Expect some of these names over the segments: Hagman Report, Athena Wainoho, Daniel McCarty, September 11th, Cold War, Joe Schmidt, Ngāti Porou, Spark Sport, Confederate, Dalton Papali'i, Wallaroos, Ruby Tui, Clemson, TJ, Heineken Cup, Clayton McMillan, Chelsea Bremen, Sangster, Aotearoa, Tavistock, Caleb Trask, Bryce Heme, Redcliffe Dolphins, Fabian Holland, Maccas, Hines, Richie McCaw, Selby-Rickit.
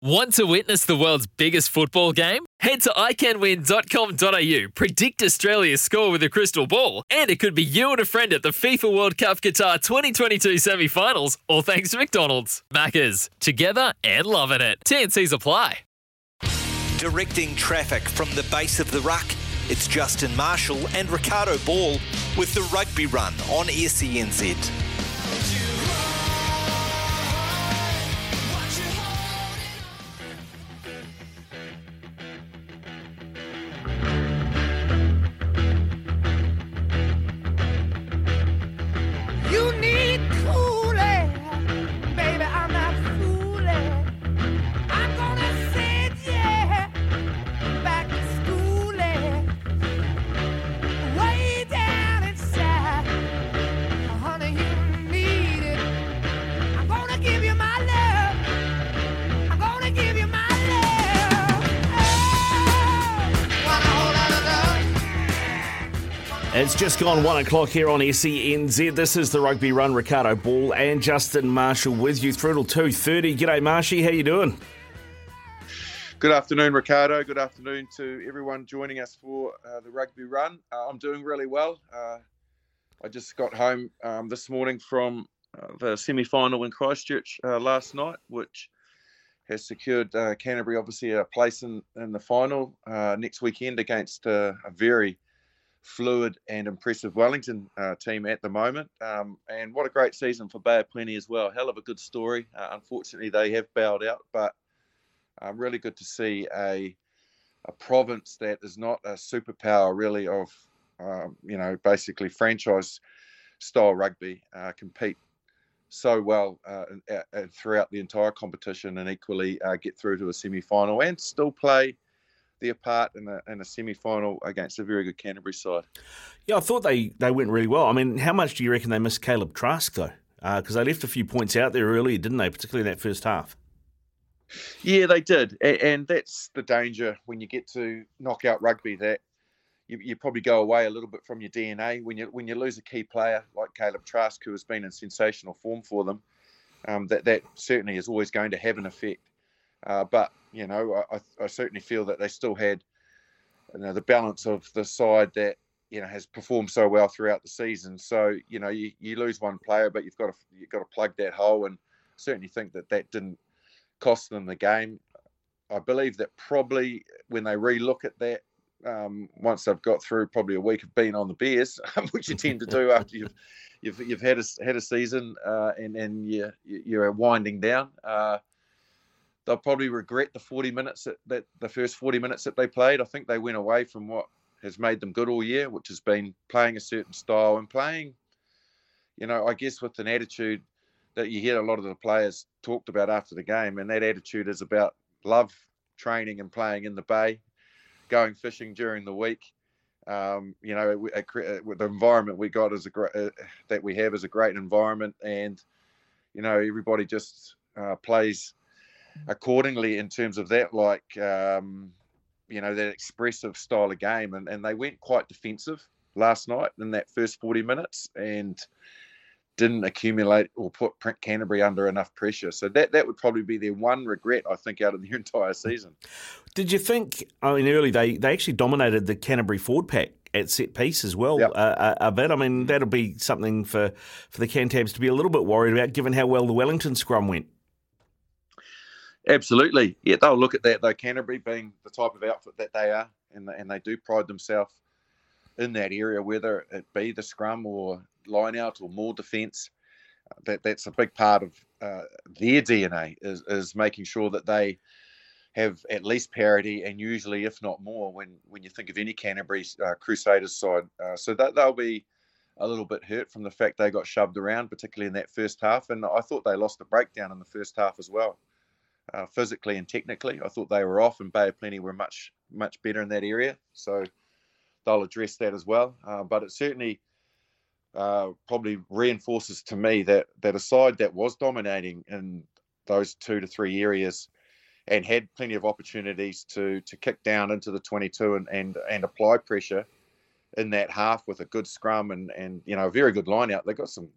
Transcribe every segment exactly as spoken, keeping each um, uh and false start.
Want to witness the world's biggest football game? Head to i can win dot com dot a u, predict Australia's score with a crystal ball, and it could be you and a friend at the FIFA World Cup Qatar twenty twenty-two semi-finals, all thanks to McDonald's. Maccas, together and loving it. T N Cs apply. Directing traffic from the base of the ruck, it's Justin Marshall and Ricardo Ball with the Rugby Run on S E N Z. It's just gone one o'clock here on S E N Z. This is the Rugby Run. Ricardo Ball and Justin Marshall with you through till two thirty. G'day, Marshy. How you doing? Good afternoon, Ricardo. Good afternoon to everyone joining us for uh, the Rugby Run. Uh, I'm doing really well. Uh, I just got home um, this morning from uh, the semi-final in Christchurch uh, last night, which has secured uh, Canterbury, obviously, a place in, in the final uh, next weekend against uh, a very fluid and impressive Wellington uh, team at the moment. Um, and what a great season for Bay of Plenty as well. Hell of a good story. Uh, unfortunately, they have bailed out, but um, really good to see a a province that is not a superpower, really, of, um, you know, basically franchise-style rugby uh, compete so well uh, and, and throughout the entire competition and equally uh, get through to a semi-final and still play their part in a, in a semi-final against a very good Canterbury side. Yeah, I thought they, they went really well. I mean, how much do you reckon they missed Caleb Trask, though? Because uh, they left a few points out there earlier, didn't they, particularly in that first half? Yeah, they did. And, and that's the danger when you get to knockout rugby, that you, you probably go away a little bit from your D N A. When you when you lose a key player like Caleb Trask, who has been in sensational form for them, um, that, that certainly is always going to have an effect. Uh, but, you know, I, I certainly feel that they still had, you know, the balance of the side that, you know, has performed so well throughout the season. So, you know, you, you lose one player, but you've got to you've got to plug that hole, and certainly think that that didn't cost them the game. I believe that probably when they relook at that, um, once they've got through probably a week of being on the beers, which you tend to do after you've you've you've had a had a season uh, and and you you're winding down. Uh, They'll probably regret the forty minutes that, that the first forty minutes that they played. I think they went away from what has made them good all year, which has been playing a certain style and playing, you know, I guess with an attitude that you hear a lot of the players talked about after the game, and that attitude is about love, training and playing in the bay, going fishing during the week. Um, you know, it, it, it, the environment we got is a great, uh, that we have is a great environment, and you know everybody just uh, plays accordingly in terms of that, like, um, you know, that expressive style of game. And, and they went quite defensive last night in that first forty minutes and didn't accumulate or put Canterbury under enough pressure. So that, that would probably be their one regret, I think, out of the entire season. Did you think, I mean, early they, they actually dominated the Canterbury forward pack at set piece as well, yep. uh, a bit. I mean, that'll be something for, for the Cantabs to be a little bit worried about, given how well the Wellington scrum went. Absolutely. Yeah, they'll look at that, though, Canterbury being the type of outfit that they are, and and they do pride themselves in that area, whether it be the scrum or line-out or more defence. That That's a big part of uh, their D N A, is, is making sure that they have at least parity, and usually, if not more, when, when you think of any Canterbury uh, Crusaders side. Uh, so that they'll be a little bit hurt from the fact they got shoved around, particularly in that first half, and I thought they lost the breakdown in the first half as well. uh, physically and technically. I thought they were off, and Bay of Plenty were much, much better in that area. So they'll address that as well. Uh, but it certainly uh, probably reinforces to me that, that a side that was dominating in those two to three areas and had plenty of opportunities to to kick down into the twenty-two and, and, and apply pressure in that half with a good scrum and, and you know, a very good line out. They got some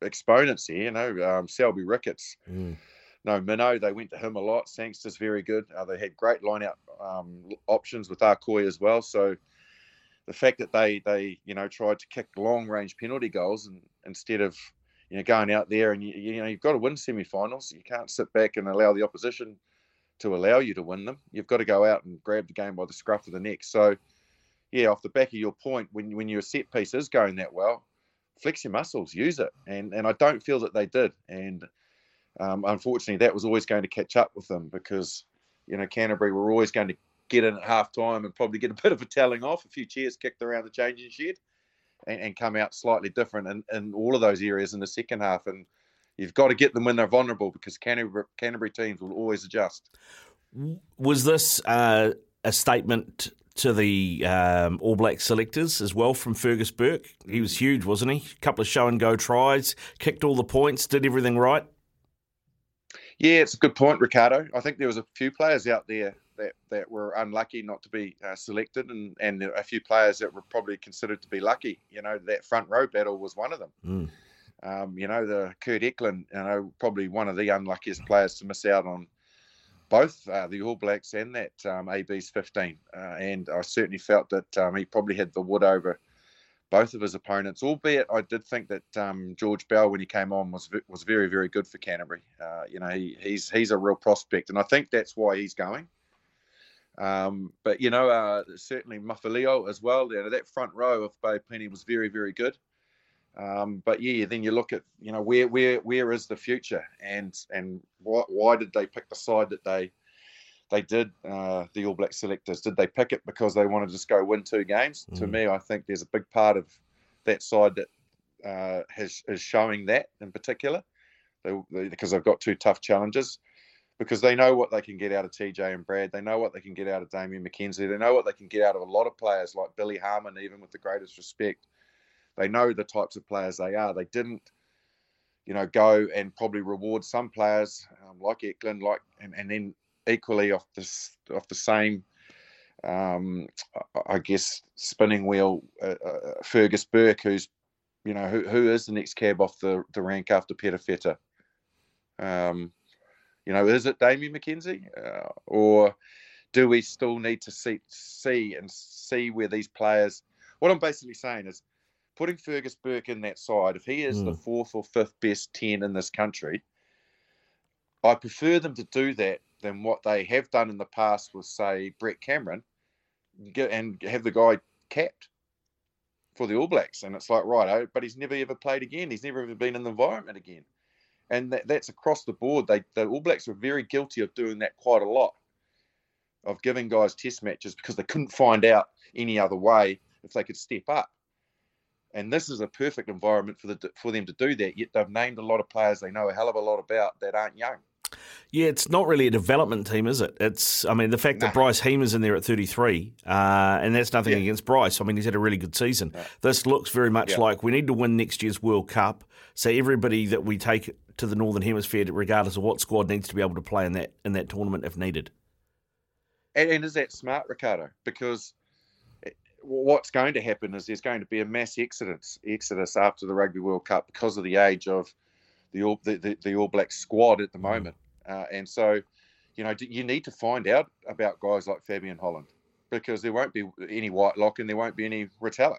exponents here, you know, um, Selby-Rickit's, mm. no, Minnow, they went to him a lot. Sangster's very good. Uh, they had great line-out um, options with Arcoy as well. So the fact that they, they you know, tried to kick long-range penalty goals and instead of, you know, going out there and, you, you know, you've got to win semi-finals. You can't sit back and allow the opposition to allow you to win them. You've got to go out and grab the game by the scruff of the neck. So, yeah, off the back of your point, when when your set piece is going that well, flex your muscles, use it. And and I don't feel that they did. And um, unfortunately, that was always going to catch up with them because, you know, Canterbury were always going to get in at half-time and probably get a bit of a telling off, a few chairs kicked around the changing shed and, and come out slightly different in, in all of those areas in the second half. And you've got to get them when they're vulnerable because Canterbury, Canterbury teams will always adjust. Was this uh, a statement to the um, All Black selectors as well from Fergus Burke? He was huge, wasn't he? A couple of show-and-go tries, kicked all the points, did everything right. Yeah, it's a good point, Ricardo. I think there was a few players out there that, that were unlucky not to be uh, selected and, and a few players that were probably considered to be lucky. You know, that front row battle was one of them. Mm. Um, you know, the Kurt Eklund, you know, probably one of the unluckiest players to miss out on both uh, the All Blacks and that um, A B's fifteen. Uh, and I certainly felt that um, he probably had the wood over both of his opponents, albeit I did think that um, George Bell, when he came on, was was very, very good for Canterbury. Uh, you know, he, he's he's a real prospect, and I think that's why he's going. Um, but, you know, uh, certainly Mafileo as well. You know, that front row of Bay Plenty was very, very good. Um, but yeah, then you look at, you know, where where where is the future and and why why did they pick the side that they they did, uh, the All Black selectors? Did they pick it because they wanted to just go win two games? Mm. To me, I think there's a big part of that side that uh, has is showing that in particular, they, they, because they've got two tough challenges, because they know what they can get out of T J and Brad, they know what they can get out of Damian McKenzie, they know what they can get out of a lot of players like Billy Harmon, even with the greatest respect. They know the types of players they are. They didn't, you know, go and probably reward some players um, like Eklund, like, and, and then equally off this, off the same, um, I guess, spinning wheel, uh, uh, Fergus Burke, who's, you know, who who is the next cab off the, the rank after Petafeta? Um, you know, is it Damian McKenzie, uh, or do we still need to see see and see where these players? What I'm basically saying is, putting Fergus Burke in that side, if he is mm. the fourth or fifth best ten in this country, I prefer them to do that than what they have done in the past with, say, Brett Cameron, and have the guy capped for the All Blacks. And it's like, righto, but he's never ever played again. He's never ever been in the environment again. And that, that's across the board. They, the All Blacks were very guilty of doing that quite a lot, of giving guys test matches because they couldn't find out any other way if they could step up. And this is a perfect environment for the for them to do that, yet they've named a lot of players they know a hell of a lot about that aren't young. Yeah, it's not really a development team, is it? It's I mean, the fact nah. that Bryce Heme is in there at thirty-three, uh, and that's nothing yeah. against Bryce. I mean, he's had a really good season. Yeah. This looks very much yeah. like we need to win next year's World Cup, so everybody that we take to the Northern Hemisphere, regardless of what squad, needs to be able to play in that in that tournament if needed. And, and is that smart, Ricardo? Because what's going to happen is there's going to be a mass exodus, exodus after the Rugby World Cup because of the age of the All, the, the, the All Black squad at the moment. Uh, and so, you know, you need to find out about guys like Fabian Holland because there won't be any Whitelock and there won't be any Retallick.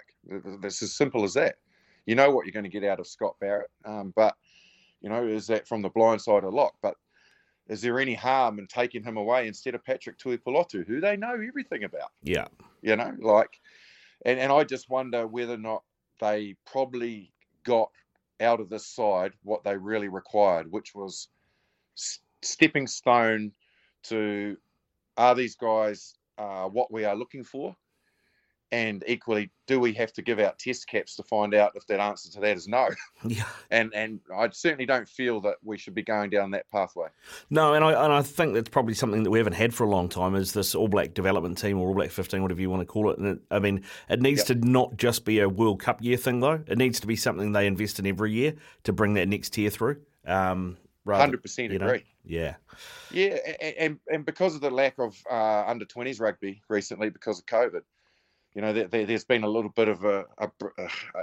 It's as simple as that. You know what you're going to get out of Scott Barrett, um, but, you know, is that from the blind side or Lock? But is there any harm in taking him away instead of Patrick Tuipolotu, who they know everything about? Yeah. You know, like, and, and I just wonder whether or not they probably got out of this side what they really required, which was s- stepping stone to, are these guys uh, what we are looking for? And equally, do we have to give out test caps to find out if that answer to that is no? Yeah. And and I certainly don't feel that we should be going down that pathway. No, and I and I think that's probably something that we haven't had for a long time, is this All Black development team, or All Black fifteen, whatever you want to call it. And it, I mean, it needs yep. to not just be a World Cup year thing, though. It needs to be something they invest in every year to bring that next tier through. Um, rather, one hundred percent agree. Know, yeah. Yeah, and, and, and because of the lack of uh, under twenties rugby recently because of COVID, you know, there, there's been a little bit of a a,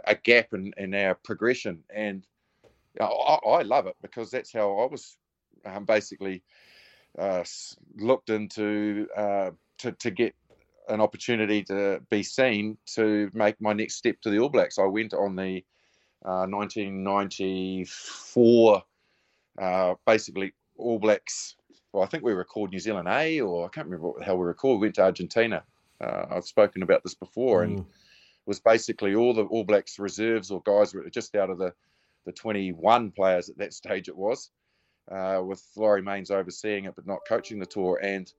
a gap in, in our progression, and I, I love it because that's how I was um, basically uh, looked into uh, to to get an opportunity to be seen to make my next step to the All Blacks. I went on the uh, nineteen ninety-four uh, basically All Blacks. Well, I think we were called New Zealand A, or I can't remember what the hell we were called. We went to Argentina. Uh, I've spoken about this before, and mm. was basically all the All Blacks reserves or guys were just out of the, the twenty-one players at that stage it was, uh, with Laurie Mains overseeing it but not coaching the tour. And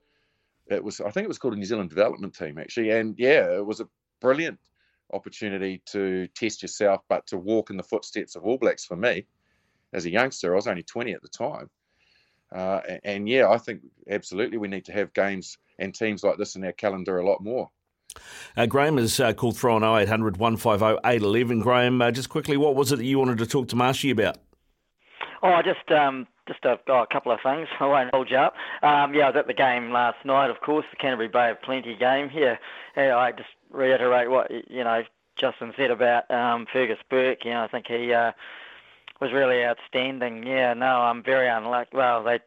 it was, I think it was called a New Zealand development team actually. And yeah, it was a brilliant opportunity to test yourself, but to walk in the footsteps of All Blacks for me as a youngster. I was only twenty at the time. Uh, and, and yeah, I think absolutely we need to have games and teams like this in our calendar a lot more. Uh, Graeme is uh, called through on oh eight hundred, one five oh, eight one one. Graeme, uh, just quickly, what was it that you wanted to talk to Marshy about? Oh, just um, just a, oh, a couple of things. I won't hold you up. Um, yeah, I was at the game last night, of course, the Canterbury Bay of Plenty game here. Yeah, I just reiterate what, you know, Justin said about um, Fergus Burke. You know, I think he uh, was really outstanding. Yeah, no, I'm very unlucky. Well, they,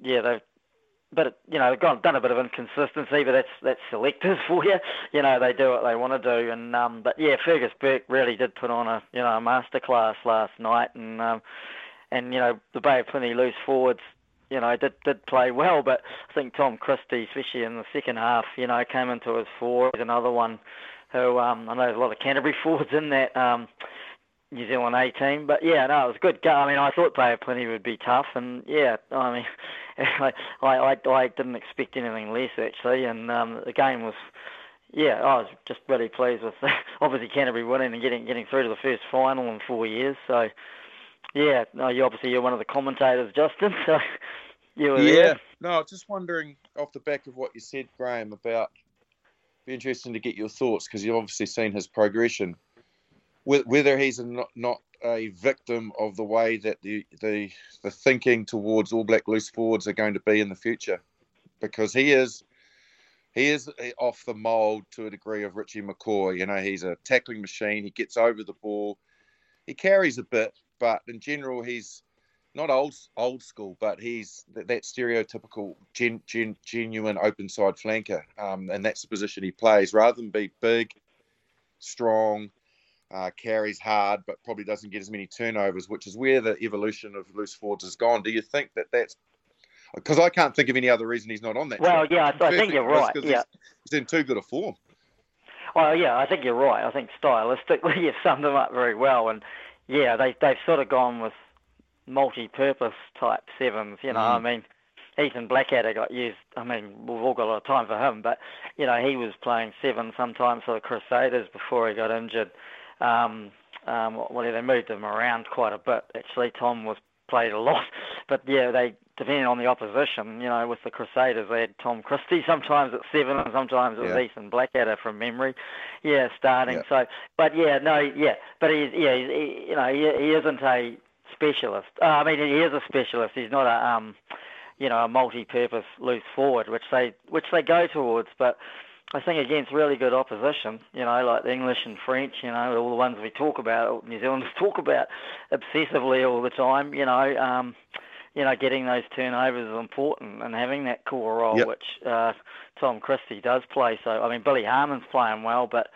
yeah, they've, But, you know, they've gone, done a bit of inconsistency, but that's that's selectors for you. You know, they do what they want to do. And um, But, yeah, Fergus Burke really did put on a, you know, a masterclass last night. And, um, and you know, the Bay of Plenty loose forwards, you know, did, did play well. But I think Tom Christie, especially in the second half, you know, came into his four. He's another one who, um, I know there's a lot of Canterbury forwards in that um, New Zealand A team. But, yeah, no, it was a good go. I mean, I thought Bay of Plenty would be tough. And, yeah, I mean... I, I I didn't expect anything less, actually, and um, the game was, yeah, I was just really pleased with, obviously, Canterbury winning and getting getting through to the first final in four years, so, yeah, no, you obviously you're one of the commentators, Justin, so you were yeah. there. No, I was just wondering, off the back of what you said, Graeme, about, it'd be interesting to get your thoughts, because you've obviously seen his progression, whether he's not, not a victim of the way that the, the the thinking towards All Black loose forwards are going to be in the future, because he is he is off the mould to a degree of Richie McCaw. You know, he's a tackling machine. He gets over the ball. He carries a bit, but in general, he's not old old school, but he's that, that stereotypical gen, gen, genuine open side flanker, um, and that's the position he plays. Rather than be big, strong. Uh, carries hard, but probably doesn't get as many turnovers, which is where the evolution of loose forwards has gone. Do you think that that's... Because I can't think of any other reason he's not on that. Well, track. yeah, I, I think you're right. Yeah. He's, he's in too good a form. Well, yeah, I think you're right. I think stylistically you've summed them up very well. And, yeah, they, they've sort of gone with multi-purpose type sevens. You know, mm. I mean, Ethan Blackadder got used. I mean, we've all got a lot of time for him, but, you know, he was playing seven sometimes for the Crusaders before he got injured. Um, um, well, they moved them around quite a bit. Actually, Tom was played a lot, but yeah, they depending on the opposition. You know, with the Crusaders, they had Tom Christie sometimes at seven, and sometimes it was yeah. Ethan Blackadder from memory. Yeah, starting. Yeah. So, but yeah, no, yeah, but he's yeah, he's, he, you know, he, he isn't a specialist. Uh, I mean, he is a specialist. He's not a um, you know, a multi-purpose loose forward, which they which they go towards, but. I think against really good opposition, you know, like the English and French, you know, all the ones we talk about, New Zealanders talk about obsessively all the time, you know, um, you know, getting those turnovers is important and having that core role, yep. which uh, Tom Christie does play. So, I mean, Billy Harmon's playing well, but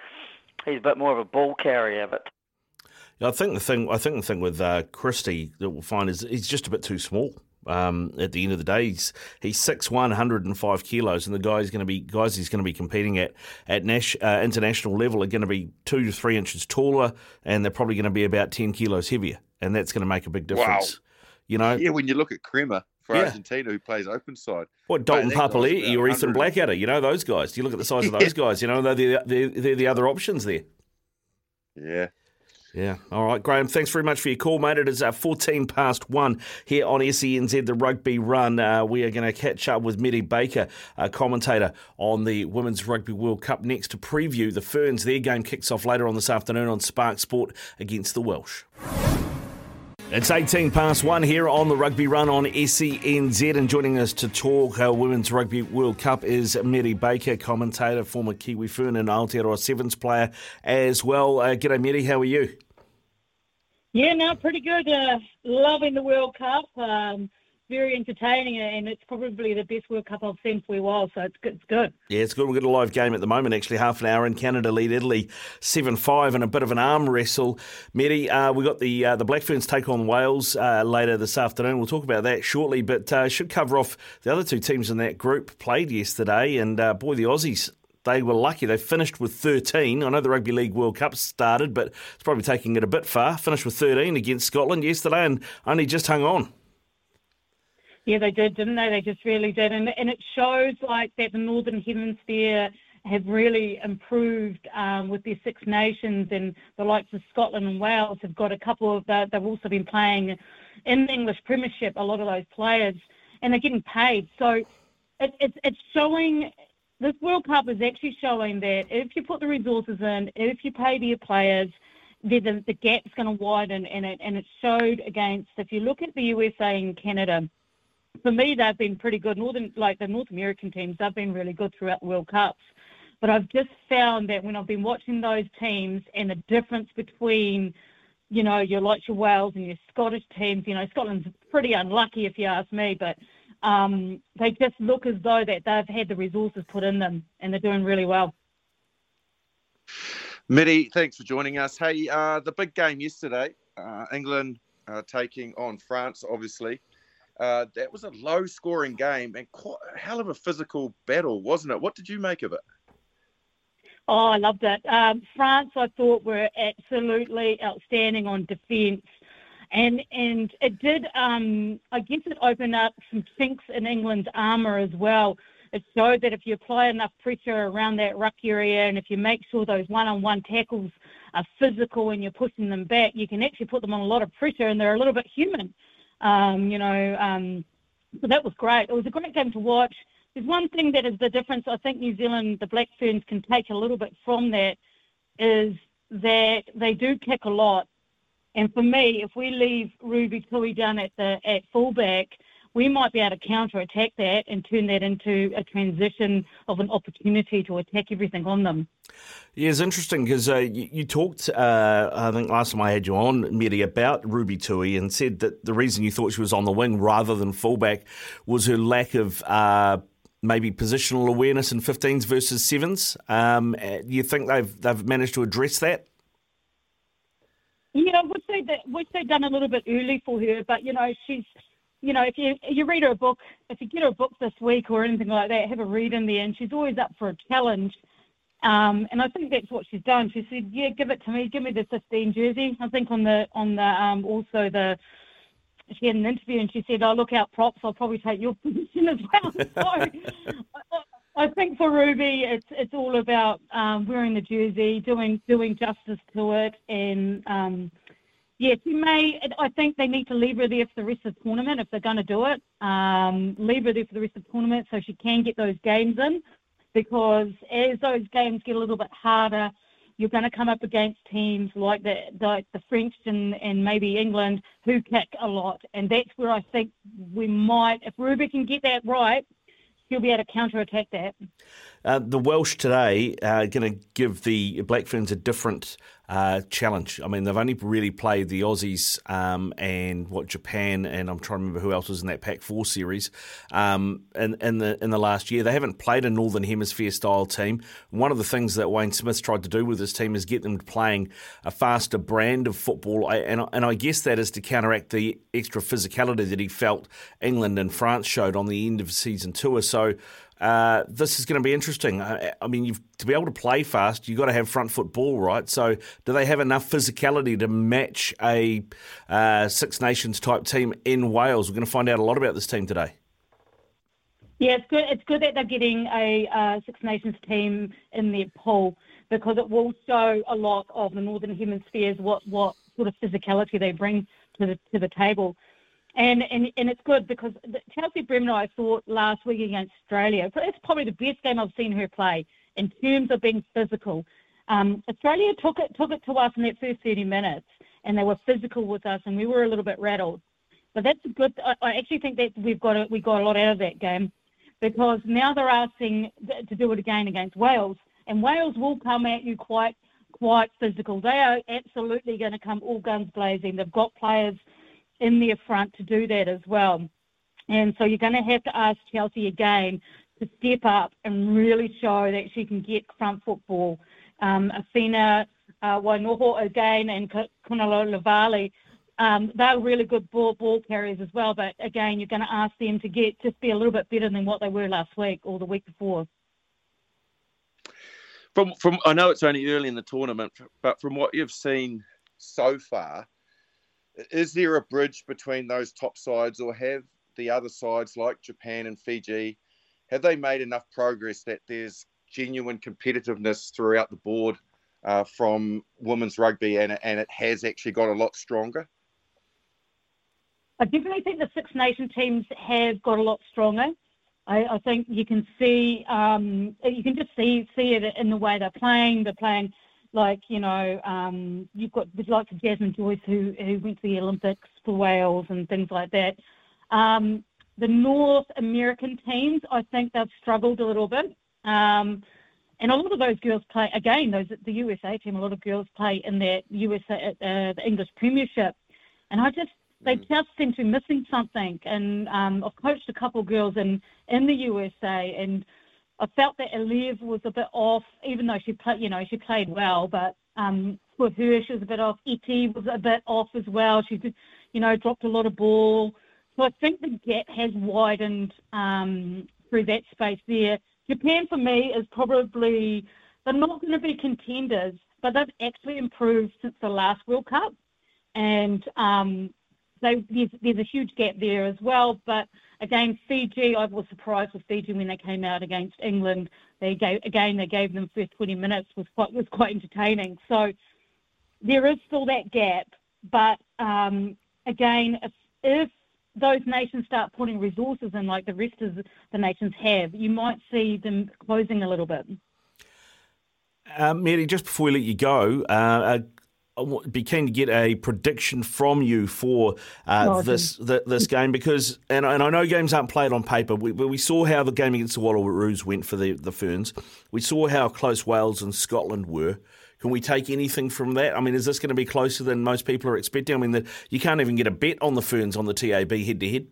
he's a bit more of a ball carrier, but... I think the thing I think the thing with uh, Christie that we'll find is he's just a bit too small. Um, at the end of the day, he's he's six one, one oh five kilos, and the guys going to be guys he's going to be competing at at Nash, uh, international level are going to be two to three inches taller, and they're probably going to be about ten kilos heavier, and that's going to make a big difference. Wow. You know, yeah. When you look at Kramer, for yeah. Argentina who plays open side. What, Dalton hey, Papali'i or Ethan Blackadder, you know, those guys. You look at the size yeah. of those guys, you know, they're the, they're, they're the other options there. Yeah. Yeah. All right, Graeme, thanks very much for your call, mate. It is uh, fourteen past one here on S E N Z, the Rugby Run. Uh, we are going to catch up with Mehdi Baker, a commentator on the Women's Rugby World Cup next to preview the Ferns. Their game kicks off later on this afternoon on Spark Sport against the Welsh. It's eighteen past one here on the Rugby Run on S E N Z, and joining us to talk uh, Women's Rugby World Cup is Mehdi Baker, commentator, former Kiwi Fern and Aotearoa Sevens player as well. Uh, g'day Mehdi, how are you? Yeah, no, pretty good. Uh, loving the World Cup, um, very entertaining, and it's probably the best World Cup I've seen for a while, so it's good. It's good. Yeah, it's good. We've got a live game at the moment, actually, half an hour in. Canada lead Italy seven five and a bit of an arm wrestle. Mehdi, uh, we've got the uh, the Black Ferns take on Wales uh, later this afternoon. We'll talk about that shortly, but uh, should cover off the other two teams in that group played yesterday, and uh, boy, the Aussies, they were lucky. They finished with thirteen. I know the Rugby League World Cup started, but it's probably taking it a bit far. Finished with thirteen against Scotland yesterday and only just hung on. Yeah, they did, didn't they? They just really did. And and it shows like that the Northern Hemisphere have really improved um, with their Six Nations, and the likes of Scotland and Wales have got a couple of that. They've also been playing in the English Premiership, a lot of those players, and they're getting paid. So it, it, it's showing, this World Cup is actually showing that if you put the resources in, if you pay to your players, then the gap's going to widen. And it, and it showed against, if you look at the U S A and Canada, for me, they've been pretty good. Northern, like the North American teams, they've been really good throughout the World Cups. But I've just found that when I've been watching those teams and the difference between, you know, your like your Wales and your Scottish teams, you know, Scotland's pretty unlucky if you ask me, but um, they just look as though that they've had the resources put in them and they're doing really well. Mehdi, thanks for joining us. Hey, uh, the big game yesterday, uh, England uh, taking on France, obviously. Uh, that was a low-scoring game and quite a hell of a physical battle, wasn't it? What did you make of it? Oh, I loved it. Um, France, I thought, were absolutely outstanding on defence. And and it did, um, I guess it opened up some sinks in England's armour as well. It showed that if you apply enough pressure around that ruck area and if you make sure those one-on-one tackles are physical and you're pushing them back, you can actually put them on a lot of pressure and they're a little bit human. Um, you know, um, so that was great. It was a great game to watch. There's one thing that is the difference. I think New Zealand, the Black Ferns, can take a little bit from that is that they do kick a lot. And for me, if we leave Ruby Tui down at the at fullback, we might be able to counter-attack that and turn that into a transition of an opportunity to attack everything on them. Yeah, it's interesting because uh, you, you talked, uh, I think last time I had you on, Mehdi, about Ruby Tui and said that the reason you thought she was on the wing rather than fullback was her lack of uh, maybe positional awareness in fifteens versus sevens. Um, you think they've they've managed to address that? Yeah, I would say that, which they've done a little bit early for her, but, you know, she's... You know, if you you read her a book, if you get her a book this week or anything like that, have a read in there, and she's always up for a challenge. Um, and I think that's what she's done. She said, "Yeah, give it to me. Give me the fifteen jersey." I think on the on the um, also the she had an interview and she said, "Oh, look out, props. I'll probably take your position as well." So I, I think for Ruby, it's it's all about um, wearing the jersey, doing doing justice to it, and. Um, Yes, you may. I think they need to leave her there for the rest of the tournament if they're going to do it. Um, leave her there for the rest of the tournament so she can get those games in, because as those games get a little bit harder, you're going to come up against teams like the the, the French and, and maybe England who kick a lot. And that's where I think we might, if Ruby can get that right, you'll be able to counter-attack that. Uh, the Welsh today are going to give the Black Ferns a different uh, challenge. I mean, they've only really played the Aussies um, and what Japan, and I'm trying to remember who else was in that Pac Four series um, in, in the in the last year. They haven't played a Northern Hemisphere-style team. One of the things that Wayne Smith's tried to do with his team is get them playing a faster brand of football, and, and I guess that is to counteract the extra physicality that he felt England and France showed on the end of season tour. So Uh, this is going to be interesting. I, I mean, you've, to be able to play fast, you've got to have front foot ball, right? So do they have enough physicality to match a uh, Six Nations type team in Wales? We're going to find out a lot about this team today. Yeah, it's good. It's good that they're getting a uh, Six Nations team in their pool, because it will show a lot of the Northern Hemispheres what, what sort of physicality they bring to the to the table. And, and and it's good because Chelsea Bremen, I thought last week against Australia, it's probably the best game I've seen her play in terms of being physical. Um, Australia took it took it to us in that first thirty minutes, and they were physical with us, and we were a little bit rattled. But that's a good. I, I actually think that we've got a, we got a lot out of that game, because now they're asking to do it again against Wales, and Wales will come at you quite quite physical. They are absolutely going to come all guns blazing. They've got players in their front to do that as well. And so you're going to have to ask Chelsea again to step up and really show that she can get front football. Um, Athena uh, Wainoho again and Kunalo Lavali, um, they're really good ball, ball carriers as well, but again, you're going to ask them to get just be a little bit better than what they were last week or the week before. From from I know it's only early in the tournament, but from what you've seen so far, is there a bridge between those top sides, or have the other sides like Japan and Fiji, have they made enough progress that there's genuine competitiveness throughout the board uh, from women's rugby, and, and it has actually got a lot stronger? I definitely think the Six Nation teams have got a lot stronger. I, I think you can see, um, you can just see see it in the way they're playing. They're playing. Like, you know, um, you've got the likes of Jasmine Joyce, who, who went to the Olympics for Wales and things like that. Um, the North American teams, I think they've struggled a little bit. Um, and a lot of those girls play, again, those the U S A team, a lot of girls play in that U S A, uh, the English Premiership. And I just, they just seem to be missing something. And um, I've coached a couple of girls in, in the U S A, and I felt that Alive was a bit off, even though she played, you know, she played well, but um, for her, she was a bit off. Iti was a bit off as well. She did, you know, dropped a lot of ball. So I think the gap has widened um, through that space there. Japan, for me, is probably, they're not going to be contenders, but they've actually improved since the last World Cup. And um, they, there's, there's a huge gap there as well, but again, Fiji, I was surprised with Fiji when they came out against England. They gave, again, they gave them first twenty minutes, was quite was quite entertaining. So there is still that gap. But um, again, if, if those nations start putting resources in like the rest of the nations have, you might see them closing a little bit. Uh, Mehdi, just before we let you go, uh, a- I'd be keen to get a prediction from you for uh, this the, this game, because and, and I know games aren't played on paper. We we saw how the game against the Wallaroos went for the, the Ferns. We saw how close Wales and Scotland were. Can we take anything from that? I mean, is this going to be closer than most people are expecting? I mean, the, you can't even get a bet on the Ferns on the T A B head to head.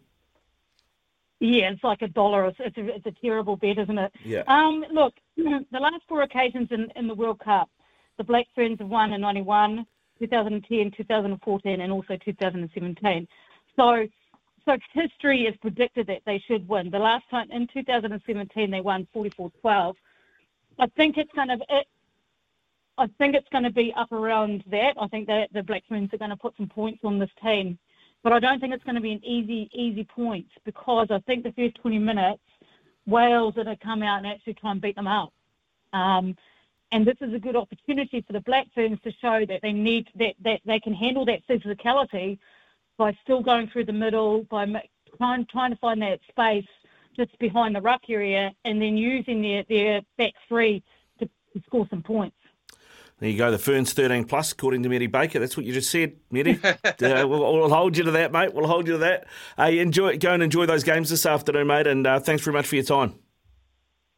Yeah, it's like a dollar. It's a, it's a terrible bet, isn't it? Yeah. Um, look, the last four occasions in, in the World Cup, the Black Ferns have won in ninety-one, two thousand ten, two thousand fourteen, and also two thousand seventeen. So, so history has predicted that they should win. The last time in two thousand seventeen, they won forty-four twelve. I think it's going to it, I think it's going to be up around that. I think that the Black Ferns are going to put some points on this team, but I don't think it's going to be an easy, easy point, because I think the first twenty minutes, Wales are going to come out and actually try and beat them out. Um, And this is a good opportunity for the Black Ferns to show that they need that, that they can handle that physicality by still going through the middle, by trying trying to find that space just behind the ruck area, and then using their, their back three to, to score some points. There you go, the Ferns thirteen plus, according to Mehdi Baker. That's what you just said, Mehdi. uh, we'll, we'll hold you to that, mate. We'll hold you to that. Uh, enjoy, go and enjoy those games this afternoon, mate, and uh, thanks very much for your time.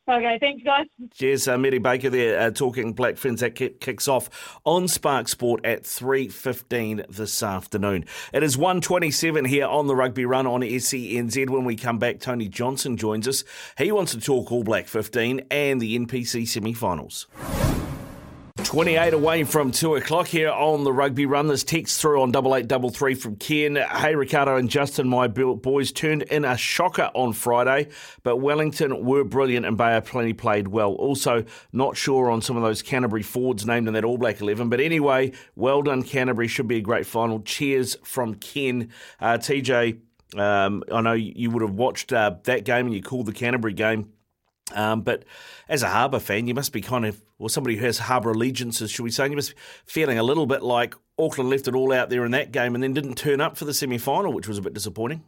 Okay, thanks, guys. Cheers, uh, Mehdi Baker there uh, talking Black Ferns. That k- kicks off on Spark Sport at three fifteen this afternoon. It is one twenty-seven here on the Rugby Run on S E N Z. When we come back, Tony Johnson joins us. He wants to talk All Black fifteen and the N P C semi-finals. twenty-eight away from two o'clock here on the Rugby Run. There's text through on double eight double three from Ken. Hey, Ricardo and Justin, my boys turned in a shocker on Friday, but Wellington were brilliant and Bayer Plenty played well. Also, not sure on some of those Canterbury forwards named in that All Black eleven, but anyway, well done Canterbury. Should be a great final. Cheers from Ken. Uh, T J, um, I know you would have watched uh, that game and you called the Canterbury game. Um, but as a Harbour fan, you must be kind of, or somebody who has Harbour allegiances, should we say, you must be feeling a little bit like Auckland left it all out there in that game and then didn't turn up for the semi-final, which was a bit disappointing.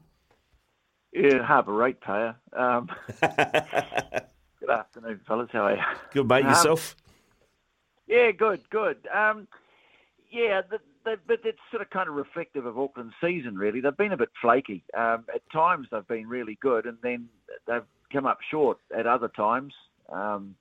Yeah, Harbour ratepayer. Um, good afternoon, fellas. How are you? Good, mate. Um, yourself? Yeah, good, good. Um, yeah, the, the, but it's sort of kind of reflective of Auckland's season, really. They've been a bit flaky. Um, at times they've been really good, and then they've come up short at other times, um,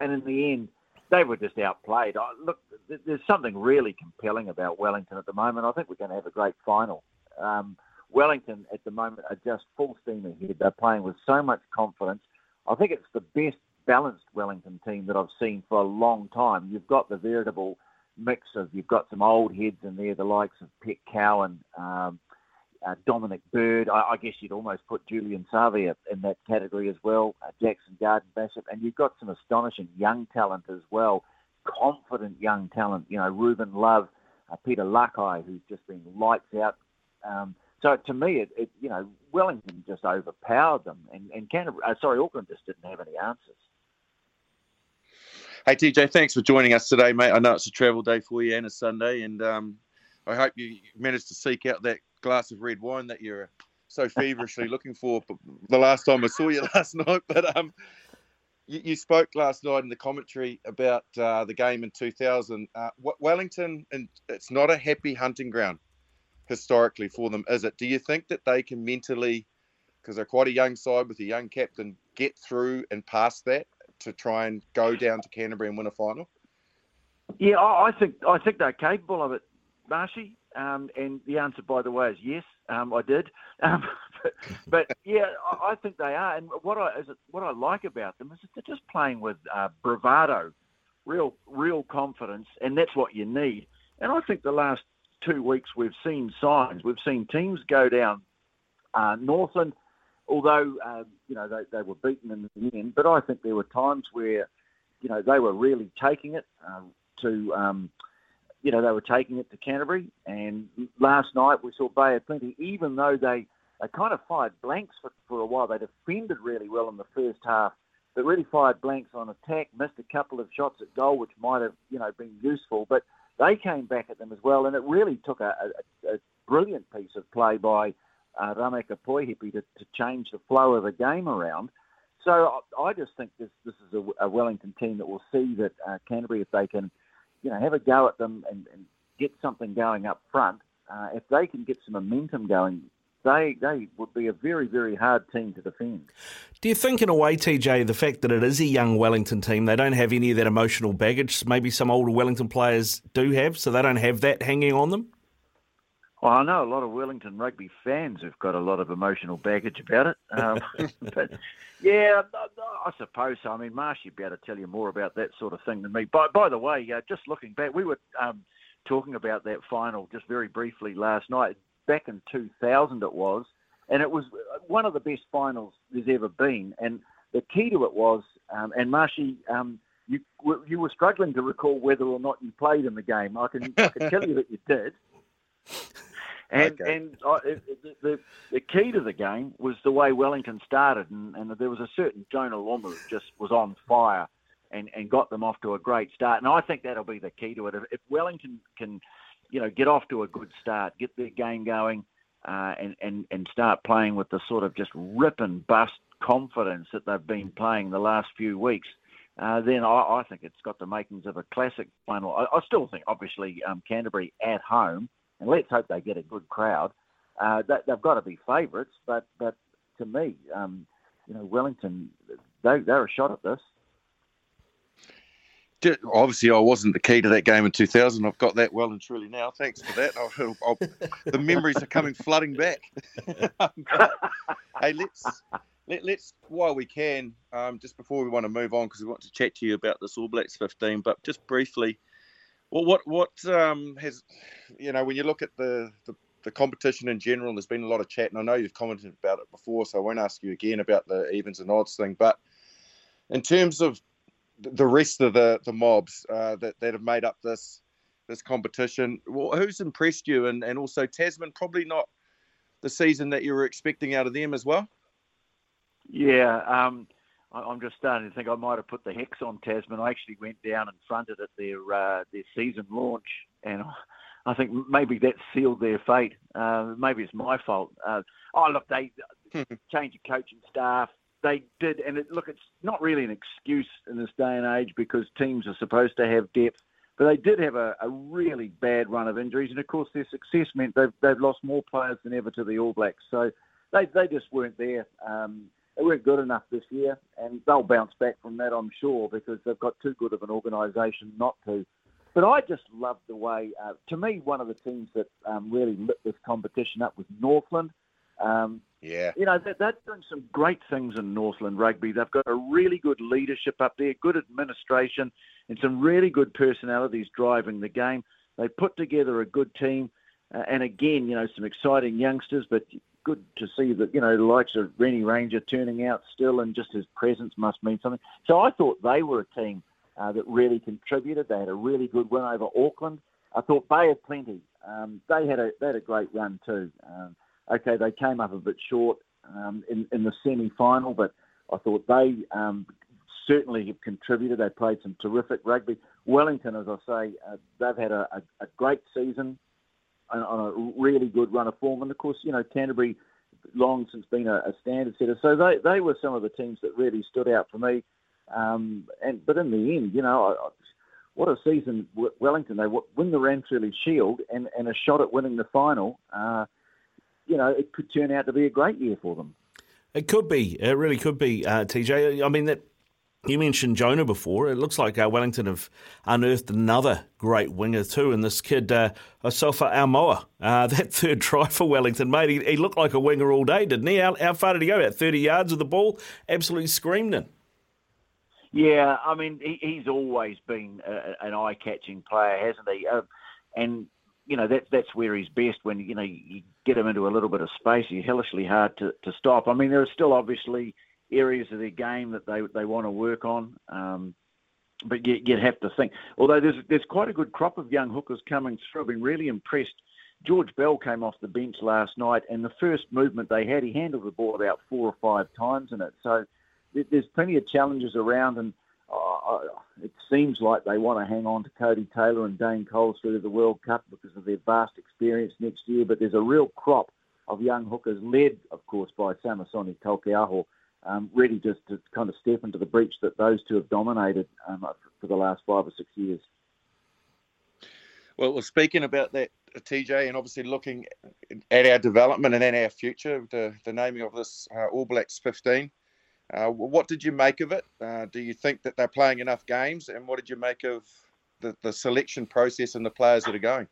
and in the end they were just outplayed. I, look, there's something really compelling about Wellington at the moment. I think we're going to have a great final. Um, Wellington at the moment are just full steam ahead. They're playing with so much confidence. I think it's the best balanced Wellington team that I've seen for a long time. You've got the veritable mix of, you've got some old heads in there, the likes of Pet Cowan, um, Uh, Dominic Bird. I, I guess you'd almost put Julian Savia in that category as well, uh, Jackson Garden-Bishop, and you've got some astonishing young talent as well, confident young talent, you know, Reuben Love, uh, Peter Luckeye, who's just been lights out. Um, so to me, it, it you know, Wellington just overpowered them, and, and Canterbury, uh, sorry, Auckland just didn't have any answers. Hey, T J, thanks for joining us today, mate. I know it's a travel day for you and a Sunday, and um, I hope you managed to seek out that glass of red wine that you're so feverishly looking for the last time I saw you last night. But um, you, you spoke last night in the commentary about uh, the game in two thousand. Uh, Wellington, and it's not a happy hunting ground historically for them, is it? Do you think that they can mentally, because they're quite a young side with a young captain, get through and past that to try and go down to Canterbury and win a final? Yeah, I think I think they're capable of it, Marshy. Um, and the answer, by the way, is yes. Um, I did, um, but, but yeah, I, I think they are. And what I is it, what I like about them is that they're just playing with uh, bravado, real, real confidence, and that's what you need. And I think the last two weeks we've seen signs. We've seen teams go down. Uh, Northland, although uh, you know they, they were beaten in the end, but I think there were times where, you know, they were really taking it um, to. Um, You know, they were taking it to Canterbury, and last night we saw Bayer Plenty, even though they, they kind of fired blanks for, for a while. They defended really well in the first half, but really fired blanks on attack, missed a couple of shots at goal, which might have, you know, been useful. But they came back at them as well, and it really took a, a, a brilliant piece of play by uh, Rameka Poihipi to, to change the flow of the game around. So I, I just think this, this is a, a Wellington team that will see that uh, Canterbury, if they can, you know, have a go at them and, and get something going up front. Uh, if they can get some momentum going, they they would be a very, very hard team to defend. Do you think, in a way, T J, the fact that it is a young Wellington team, they don't have any of that emotional baggage maybe some older Wellington players do have, so they don't have that hanging on them? Well, I know a lot of Wellington rugby fans have got a lot of emotional baggage about it. Um, but, yeah, I suppose so. I mean, Marsh, you'd be able to tell you more about that sort of thing than me. By, by the way, uh, just looking back, we were um, talking about that final just very briefly last night. Back in two thousand it was, and it was one of the best finals there's ever been. And the key to it was, um, and Marshy, um, you, you were struggling to recall whether or not you played in the game. I can, I can tell you that you did. And, okay. and I, the, the the key to the game was the way Wellington started, and, and there was a certain Jonah Lomu who just was on fire and, and got them off to a great start. And I think that'll be the key to it. If, if Wellington can, you know, get off to a good start, get their game going, uh, and, and, and start playing with the sort of just rip and bust confidence that they've been playing the last few weeks, uh, then I, I think it's got the makings of a classic final. I, I still think, obviously, um, Canterbury at home, and let's hope they get a good crowd. Uh, they, they've got to be favourites, but, but to me, um, you know, Wellington, they, they're a shot at this. Obviously, I wasn't the key to that game in two thousand. I've got that well and truly now. Thanks for that. I'll, I'll, the memories are coming flooding back. Hey, let's Let, let's, while we can, um, just before we want to move on, because we want to chat to you about this All Blacks fifteen, but just briefly, well, what what um, has, you know, when you look at the, the, the competition in general, there's been a lot of chat, and I know you've commented about it before, so I won't ask you again about the evens and odds thing, but in terms of the rest of the, the mobs uh, that, that have made up this this competition, well, who's impressed you? And, and also Tasman, probably not the season that you were expecting out of them as well? Yeah, um, I'm just starting to think I might have put the hex on Tasman. I actually went down and fronted at their uh, their season launch, and I think maybe that sealed their fate. Uh, maybe it's my fault. Uh, oh, look, they changed the coaching staff. They did, and it, look, it's not really an excuse in this day and age because teams are supposed to have depth, but they did have a, a really bad run of injuries, and of course their success meant they've, they've lost more players than ever to the All Blacks, so they they just weren't there. Um, they weren't good enough this year, and they'll bounce back from that, I'm sure, because they've got too good of an organisation not to. But I just love the way, uh, to me, one of the teams that um, really lit this competition up was Northland. Um, yeah, you know, they're, they're doing some great things in Northland rugby. They've got a really good leadership up there, good administration, and some really good personalities driving the game. They put together a good team, uh, and again, you know, some exciting youngsters. But good to see that, you know, the likes of Rennie Ranger turning out still, and just his presence must mean something. So I thought they were a team uh, that really contributed. They had a really good win over Auckland. I thought Bay of Plenty. Um, they had a they had a great run too. Um, Okay, they came up a bit short um, in, in the semi-final, but I thought they um, certainly have contributed. They played some terrific rugby. Wellington, as I say, uh, they've had a, a, a great season on, on a really good run of form. And, of course, you know, Canterbury, long since been a, a standard setter. So they, they were some of the teams that really stood out for me. Um, and But in the end, you know, I, I, what a season. Wellington, they win the Ranfurly Shield and, and a shot at winning the final. Uh You know, it could turn out to be a great year for them. It could be. It really could be, uh, T J. I mean, that you mentioned Jonah before. It looks like uh, Wellington have unearthed another great winger too, and this kid, uh, Osofa Aumoa, uh, that third try for Wellington, mate, he, he looked like a winger all day, didn't he? How, how far did he go? About thirty yards of the ball? Absolutely screamed in. Yeah, I mean, he, he's always been a, an eye-catching player, hasn't he? Uh, and... You know, that, that's where he's best, when, you know, you get him into a little bit of space. He's hellishly hard to, to stop. I mean, there are still obviously areas of their game that they they want to work on, um, but you, you'd have to think. Although there's there's quite a good crop of young hookers coming through. I've been really impressed. George Bell came off the bench last night, and the first movement they had, he handled the ball about four or five times in it. So there's plenty of challenges around, and Oh, it seems like they want to hang on to Cody Taylor and Dane Coles through the World Cup because of their vast experience next year. But there's a real crop of young hookers, led, of course, by Samasoni Taukeaho, um, ready just to kind of step into the breach that those two have dominated um, for the last five or six years. Well, well, speaking about that, T J, and obviously looking at our development and at our future, the, the naming of this uh, All Blacks fifteen, Uh, what did you make of it? Uh, do you think that they're playing enough games? And what did you make of the, the selection process and the players that are going?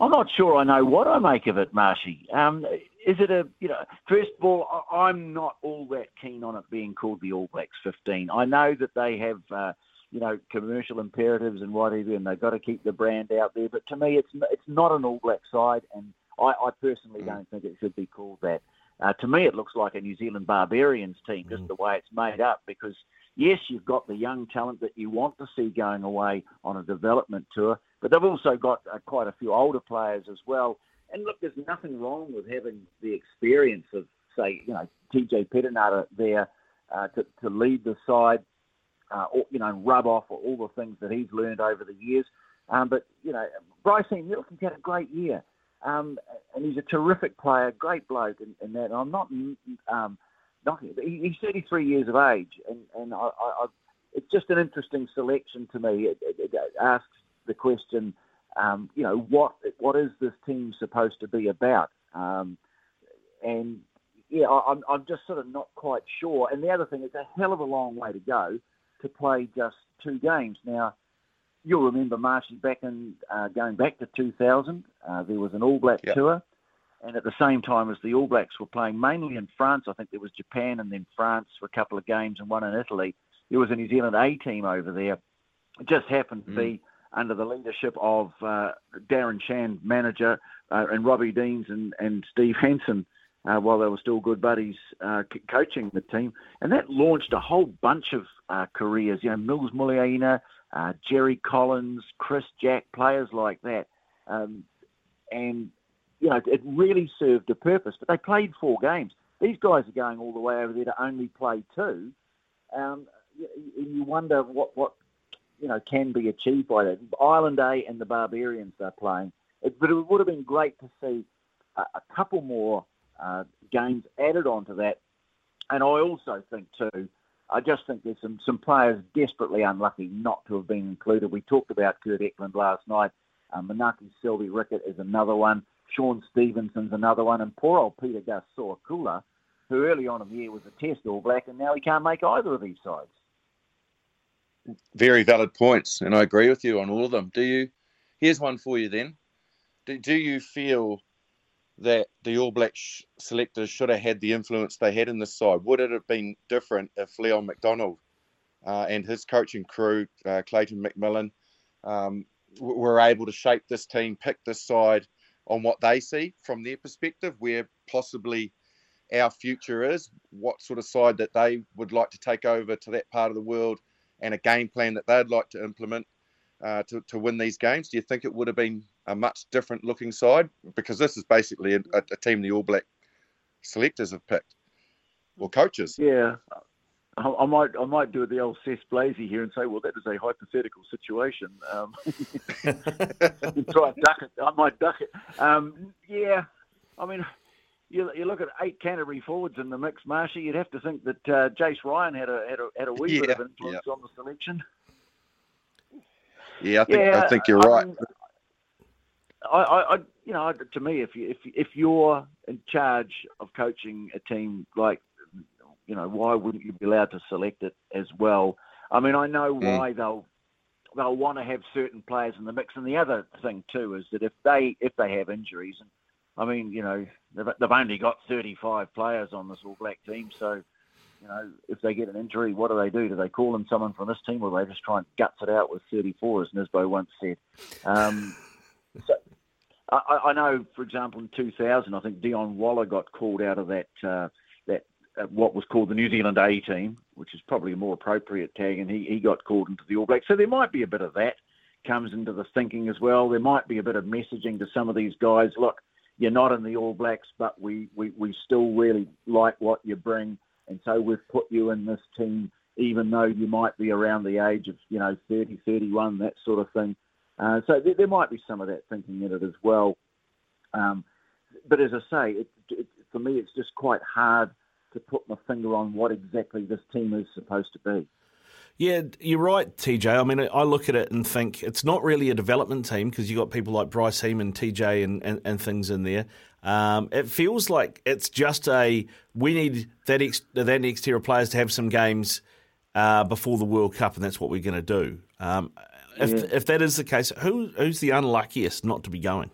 I'm not sure I know what I make of it, Marshy. Um, is it a, you know, first of all, I'm not all that keen on it being called the All Blacks fifteen. I know that they have, uh, you know, commercial imperatives and whatever, and they've got to keep the brand out there. But to me, it's it's not an All Black side, and I, I personally mm. don't think it should be called that. Uh, to me, it looks like a New Zealand Barbarians team, just the way it's made up, because, yes, you've got the young talent that you want to see going away on a development tour, but they've also got uh, quite a few older players as well. And, look, there's nothing wrong with having the experience of, say, you know, T J Petinata there uh, to, to lead the side, uh, or, you know, rub off all the things that he's learned over the years. Um, but, you know, Bryce Heme had a great year. Um, and he's a terrific player, great bloke, and, and that. And I'm not um, knocking. He, he's thirty-three years of age, and and I, I, it's just an interesting selection to me. It, it, it asks the question, um, you know, what what is this team supposed to be about? Um, and yeah, I, I'm I'm just sort of not quite sure. And the other thing, it's a hell of a long way to go to play just two games now. You'll remember, Marshy, back in uh, going back to two thousand, uh, there was an All Black yep. tour, And at the same time as the All Blacks were playing mainly in France, I think there was Japan and then France for a couple of games and one in Italy, there was a New Zealand A team over there. It just happened to mm. be under the leadership of uh, Darren Shan, manager, uh, and Robbie Deans and, and Steve Hansen, uh, while they were still good buddies, uh, c- coaching the team. And that launched a whole bunch of uh, careers, you know, Mills Muliaina, uh, Jerry Collins, Chris Jack, players like that. Um, and... You know, it really served a purpose, but they played four games. These guys are going all the way over there to only play two. Um, you, you wonder what, what, you know, can be achieved by that. Ireland A and the Barbarians are playing. It, but it would have been great to see a, a couple more uh, games added onto that. And I also think, too, I just think there's some, some players desperately unlucky not to have been included. We talked about Kurt Eklund last night. Um, Manaki's Selby-Rickit is another one. Shaun Stevenson's another one, and poor old Peter Gasoakula, who early on in the year was a test All Black, and now he can't make either of these sides. Very valid points, and I agree with you on all of them. Do you? Here's one for you then. Do, do you feel that the All Black sh- selectors should have had the influence they had in this side? Would it have been different if Leon McDonald uh, and his coaching crew, uh, Clayton McMillan, um, w- were able to shape this team, pick this side, on what they see from their perspective, where possibly our future is, what sort of side that they would like to take over to that part of the world, and a game plan that they'd like to implement uh, to, to win these games? Do you think it would have been a much different looking side? Because this is basically a, a team the All Black selectors have picked, or coaches. Yeah, I, I might I might do the old Seth Blazy here and say, well, that is a hypothetical situation. Um, try and duck it. I might duck it. Um, yeah, I mean, you, you look at eight Canterbury forwards in the mix, Marshy, you'd have to think that uh, Jace Ryan had a had a, had a wee yeah, bit of influence yeah. on the selection. Yeah, I think yeah, I think you're I right. Mean, I, I, I, you know, to me, if you if if you're in charge of coaching a team like, you know, why wouldn't you be allowed to select it as well? I mean, I know why mm. they'll they'll want to have certain players in the mix. And the other thing too is that if they if they have injuries, and I mean, you know, they've, they've only got thirty-five players on this All Black team, so you know, if they get an injury, what do they do? Do they call in someone from this team, or do they just try and guts it out with thirty-four, as Nisbo once said? Um, so I, I know, for example, in two thousand, I think Dion Waller got called out of that. Uh, what was called the New Zealand A team, which is probably a more appropriate tag, and he, he got called into the All Blacks. So there might be a bit of that comes into the thinking as well. There might be a bit of messaging to some of these guys. Look, you're not in the All Blacks, but we, we, we still really like what you bring, and so we've put you in this team, even though you might be around the age of, you know, thirty, thirty-one, that sort of thing. Uh, so there, there might be some of that thinking in it as well. Um, but as I say, it, it, for me, it's just quite hard to put my finger on what exactly this team is supposed to be. Yeah, you're right, T J. I mean, I look at it and think it's not really a development team, because you've got people like Bryce Heme and T J and, and, and things in there. Um, it feels like it's just a, we need that, ex, that next tier of players to have some games uh, before the World Cup, and that's what we're going to do. Um, if yeah. if that is the case, who who's the unluckiest not to be going?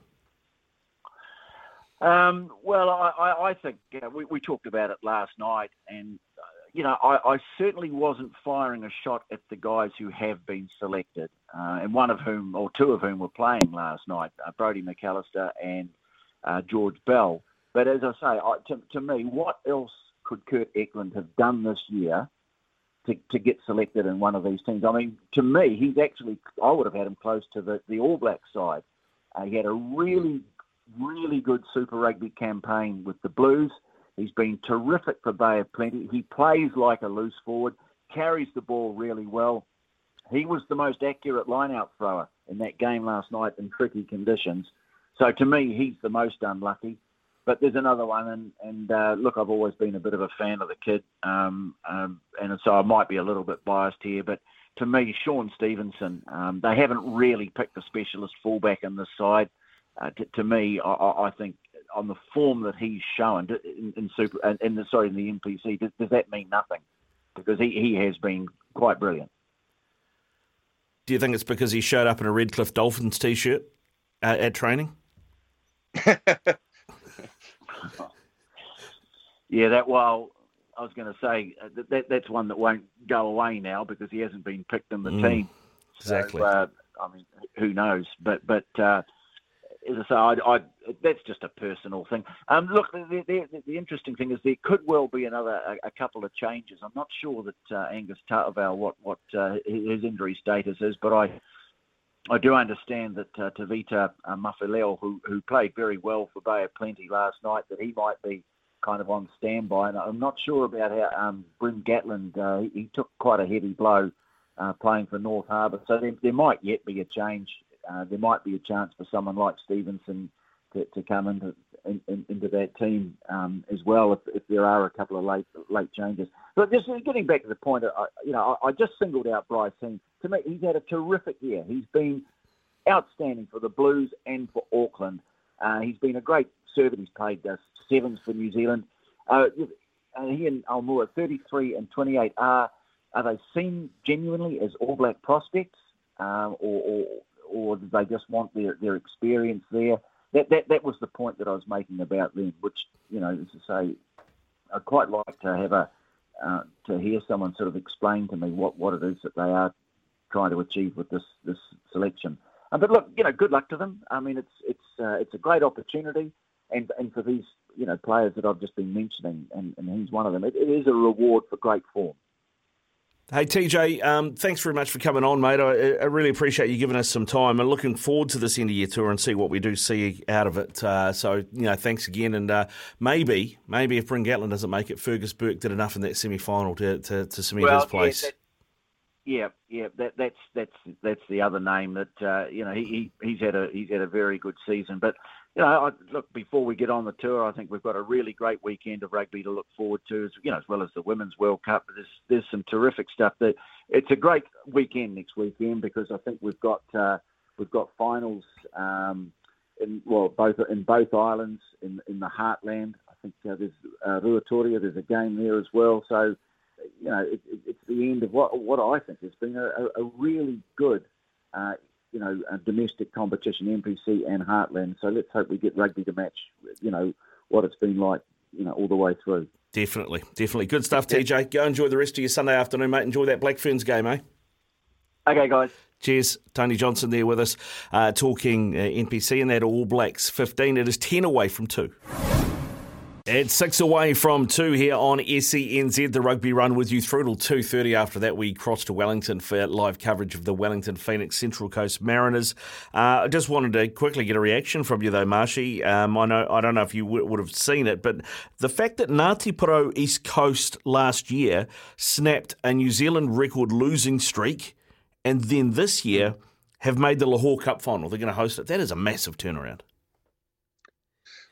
Um, well, I, I think uh, we, we talked about it last night, and, uh, you know, I, I certainly wasn't firing a shot at the guys who have been selected, uh, and one of whom, or two of whom, were playing last night, uh, Brodie McAllister and uh, George Bell. But as I say, I, to, to me, what else could Kurt Eklund have done this year to, to get selected in one of these teams? I mean, to me, he's actually, I would have had him close to the, the All Black side. Uh, he had a really really good Super Rugby campaign with the Blues. He's been terrific for Bay of Plenty. He plays like a loose forward, carries the ball really well. He was the most accurate line-out thrower in that game last night in tricky conditions. So to me, he's the most unlucky. But there's another one, and, and uh, look, I've always been a bit of a fan of the kid, um, um, and so I might be a little bit biased here, but to me, Shaun Stevenson, um, they haven't really picked a specialist fullback in this side. Uh, to, to me, I, I think on the form that he's shown in, in super, in the, sorry, in the N P C, does, does that mean nothing? Because he, he has been quite brilliant. Do you think it's because he showed up in a Redcliffe Dolphins t-shirt uh, at training? Yeah, that well, I was going to say that, that that's one that won't go away now because he hasn't been picked in the mm, team. Exactly. So, uh, I mean, who knows? But but uh, as I say, I'd, I'd, that's just a personal thing. Um, look, the, the, the, the interesting thing is there could well be another a, a couple of changes. I'm not sure that uh, Angus Tatovao what what uh, his injury status is, but I. I do understand that uh, Tavita uh, Mafileo, who who played very well for Bay of Plenty last night, that he might be kind of on standby. And I'm not sure about how um, Bryn Gatland, uh, he, he took quite a heavy blow uh, playing for North Harbour. So there, there might yet be a change. Uh, there might be a chance for someone like Stevenson to, to come into in, in, into that team um, as well if, if there are a couple of late late changes. But just getting back to the point, I, you know, I, I just singled out Bryce Heme. To me, he's had a terrific year. He's been outstanding for the Blues and for Auckland. Uh, he's been a great servant. He's played uh, sevens for New Zealand. Uh, he and Almua, thirty-three and twenty-eight, are are they seen genuinely as All Black prospects, um, or, or or do they just want their, their experience there? That, that that was the point that I was making about them, which, you know, as I say, I'd quite like to have a uh, to hear someone sort of explain to me what, what it is that they are trying to achieve with this this selection. Um, but look, you know, good luck to them. I mean, it's it's uh, it's a great opportunity, and and for these you know players that I've just been mentioning, and, and he's one of them. It, it is a reward for great form. Hey T J, um, thanks very much for coming on, mate. I, I really appreciate you giving us some time, and looking forward to this end of year tour and see what we do see out of it. Uh, so, you know, thanks again, and uh, maybe maybe if Bryn Gatland doesn't make it, Fergus Burke did enough in that semi-final to to, to cement well, his place. Yeah, that- Yeah, yeah, that, that's that's that's the other name that uh, you know he, he he's had a he's had a very good season. But you know, I, look, before we get on the tour, I think we've got a really great weekend of rugby to look forward to, as you know, as well as the Women's World Cup. There's there's some terrific stuff. That it's a great weekend next weekend because I think we've got uh, we've got finals um, in well both in both islands in in the Heartland. I think uh, there's uh, Ruatoria. There's a game there as well. So. You know, it, it, it's the end of what what I think has been a, a really good, uh, you know, a domestic competition, N P C and Heartland. So let's hope we get rugby to match, you know, what it's been like, you know, all the way through. Definitely, definitely. Good stuff, T J. Go enjoy the rest of your Sunday afternoon, mate. Enjoy that Black Ferns game, eh? Okay, guys. Cheers. Tony Johnson there with us, uh, talking uh, N P C and that All Blacks fifteen. It is ten away from two. It's six away from two here on S E N Z, the rugby run with you through till two thirty. After that, we cross to Wellington for live coverage of the Wellington Phoenix Central Coast Mariners. I uh, just wanted to quickly get a reaction from you, though, Marshy. Um, I know I don't know if you w- would have seen it, but the fact that Ngāti Porou East Coast last year snapped a New Zealand record losing streak and then this year have made the Lahore Cup final. They're going to host it. That is a massive turnaround.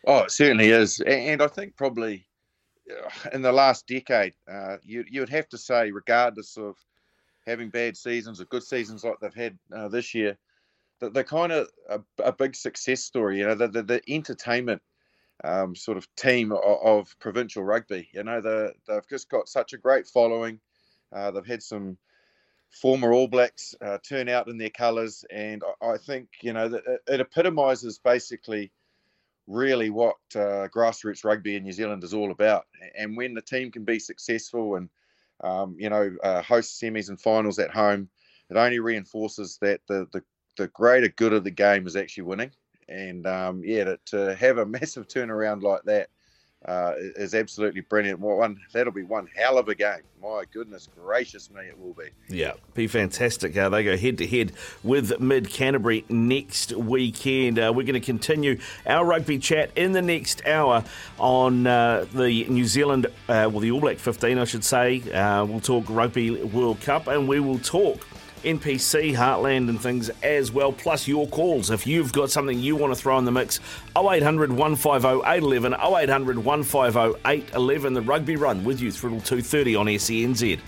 Oh, it certainly is. And I think probably in the last decade, uh, you, you would have to say, regardless of having bad seasons or good seasons like they've had uh, this year, that they're kind of a, a big success story. You know, the, the, the entertainment um, sort of team of, of provincial rugby. You know, the, they've just got such a great following. Uh, they've had some former All Blacks uh, turn out in their colours. And I, I think, you know, that it, it epitomises basically really what uh, grassroots rugby in New Zealand is all about. And when the team can be successful and, um, you know, uh, host semis and finals at home, it only reinforces that the the, the greater good of the game is actually winning. And, um, yeah, to, to have a massive turnaround like that uh, is absolutely brilliant. Well, one that'll be one hell of a game. My goodness gracious me, it will be. Yeah, be fantastic. Uh, they go head-to-head with Mid-Canterbury next weekend. Uh, we're going to continue our rugby chat in the next hour on uh, the New Zealand, uh, well, the All Black fifteen, I should say. Uh, we'll talk Rugby World Cup, and we will talk N P C, Heartland and things as well, plus your calls. If you've got something you want to throw in the mix, oh eight hundred, one five oh, eight one one, oh eight hundred, one five oh, eight one one. The Rugby Run with you through till two thirty on S E N Z.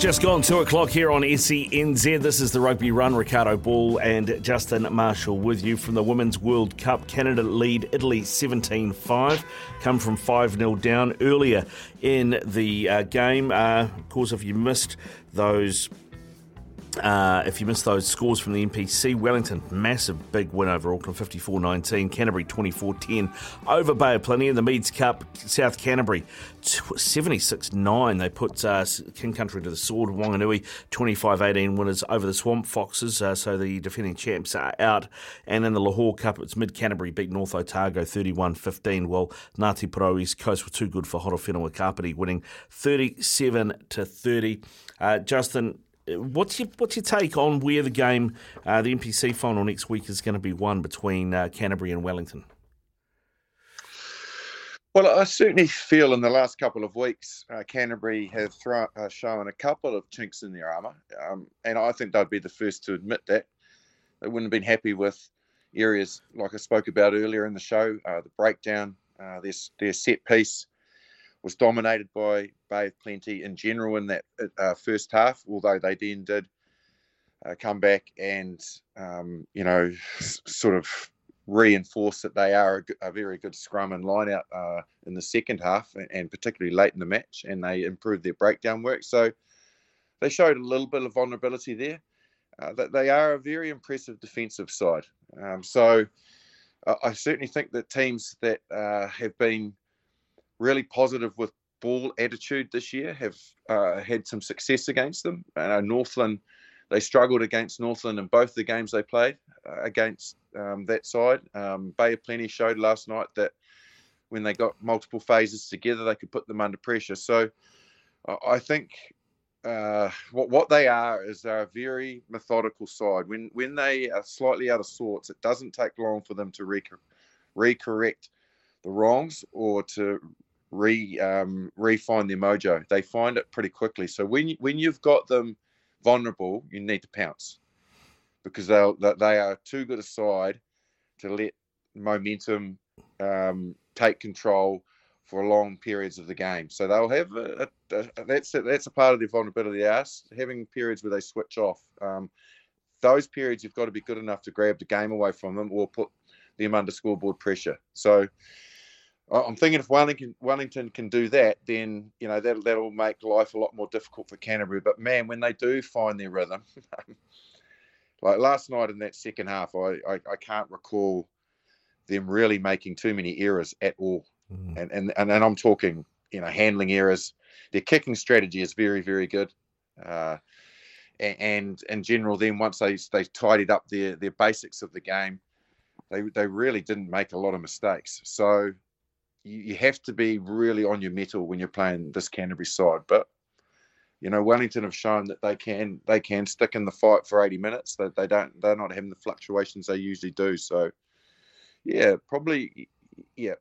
Just gone two o'clock here on S E N Z. This is the Rugby Run. Ricardo Ball and Justin Marshall with you from the Women's World Cup. Canada lead Italy seventeen five. Come from five nil down earlier in the uh, game. Uh, of course, if you missed those Uh, if you missed those scores from the N P C, Wellington, massive big win over Auckland, fifty-four nineteen. Canterbury, twenty-four ten. Over Bay of Plenty in the Meads Cup, South Canterbury, seventy-six nine. They put uh, King Country to the sword. Whanganui, twenty-five eighteen winners over the Swamp Foxes, uh, so the defending champs are out. And in the Lahore Cup, it's Mid-Canterbury beat North Otago, thirty-one fifteen, while Ngāti Porou East Coast were too good for Horowhenua Kapiti, winning thirty-seven to thirty. Uh, Justin, What's your what's your take on where the game, uh, the N P C final next week is going to be won between uh, Canterbury and Wellington? Well, I certainly feel in the last couple of weeks, uh, Canterbury have thro- uh, shown a couple of chinks in their armour, um, and I think they'd be the first to admit that. They wouldn't have been happy with areas like I spoke about earlier in the show, uh, the breakdown, uh, their, their set piece was dominated by Bay of Plenty in general in that uh, first half, although they then did uh, come back and, um, you know, s- sort of reinforce that they are a, g- a very good scrum and line-out uh, in the second half, and, and particularly late in the match, and they improved their breakdown work. So they showed a little bit of vulnerability there. Uh, that they are a very impressive defensive side. Um, so uh, I certainly think that teams that uh, have been really positive with ball attitude this year have uh, had some success against them. Uh, Northland, they struggled against Northland in both the games they played uh, against um, that side. Um, Bay of Plenty showed last night that when they got multiple phases together, they could put them under pressure. So uh, I think uh, what what they are is they're a very methodical side. When when they are slightly out of sorts, it doesn't take long for them to re- re-correct the wrongs or to re um, refine their mojo. They find it pretty quickly. So when when you've got them vulnerable, you need to pounce, because they they are too good a side to let momentum um, take control for long periods of the game. So they'll have a, a, a, that's a, that's a part of their vulnerability. They are having periods where they switch off. Um, those periods you've got to be good enough to grab the game away from them or put them under scoreboard pressure. So I'm thinking if Wellington, Wellington can do that, then you know that that'll make life a lot more difficult for Canterbury. But man, when they do find their rhythm, like last night in that second half, I, I, I can't recall them really making too many errors at all. Mm. And, and and and I'm talking, you know, handling errors. Their kicking strategy is very very good, uh, and, and in general, then once they they tidied up their their basics of the game, they they really didn't make a lot of mistakes. So you have to be really on your mettle when you're playing this Canterbury side. But, you know, Wellington have shown that they can they can stick in the fight for eighty minutes. That they don't they're not having the fluctuations they usually do. So, yeah, probably, yeah,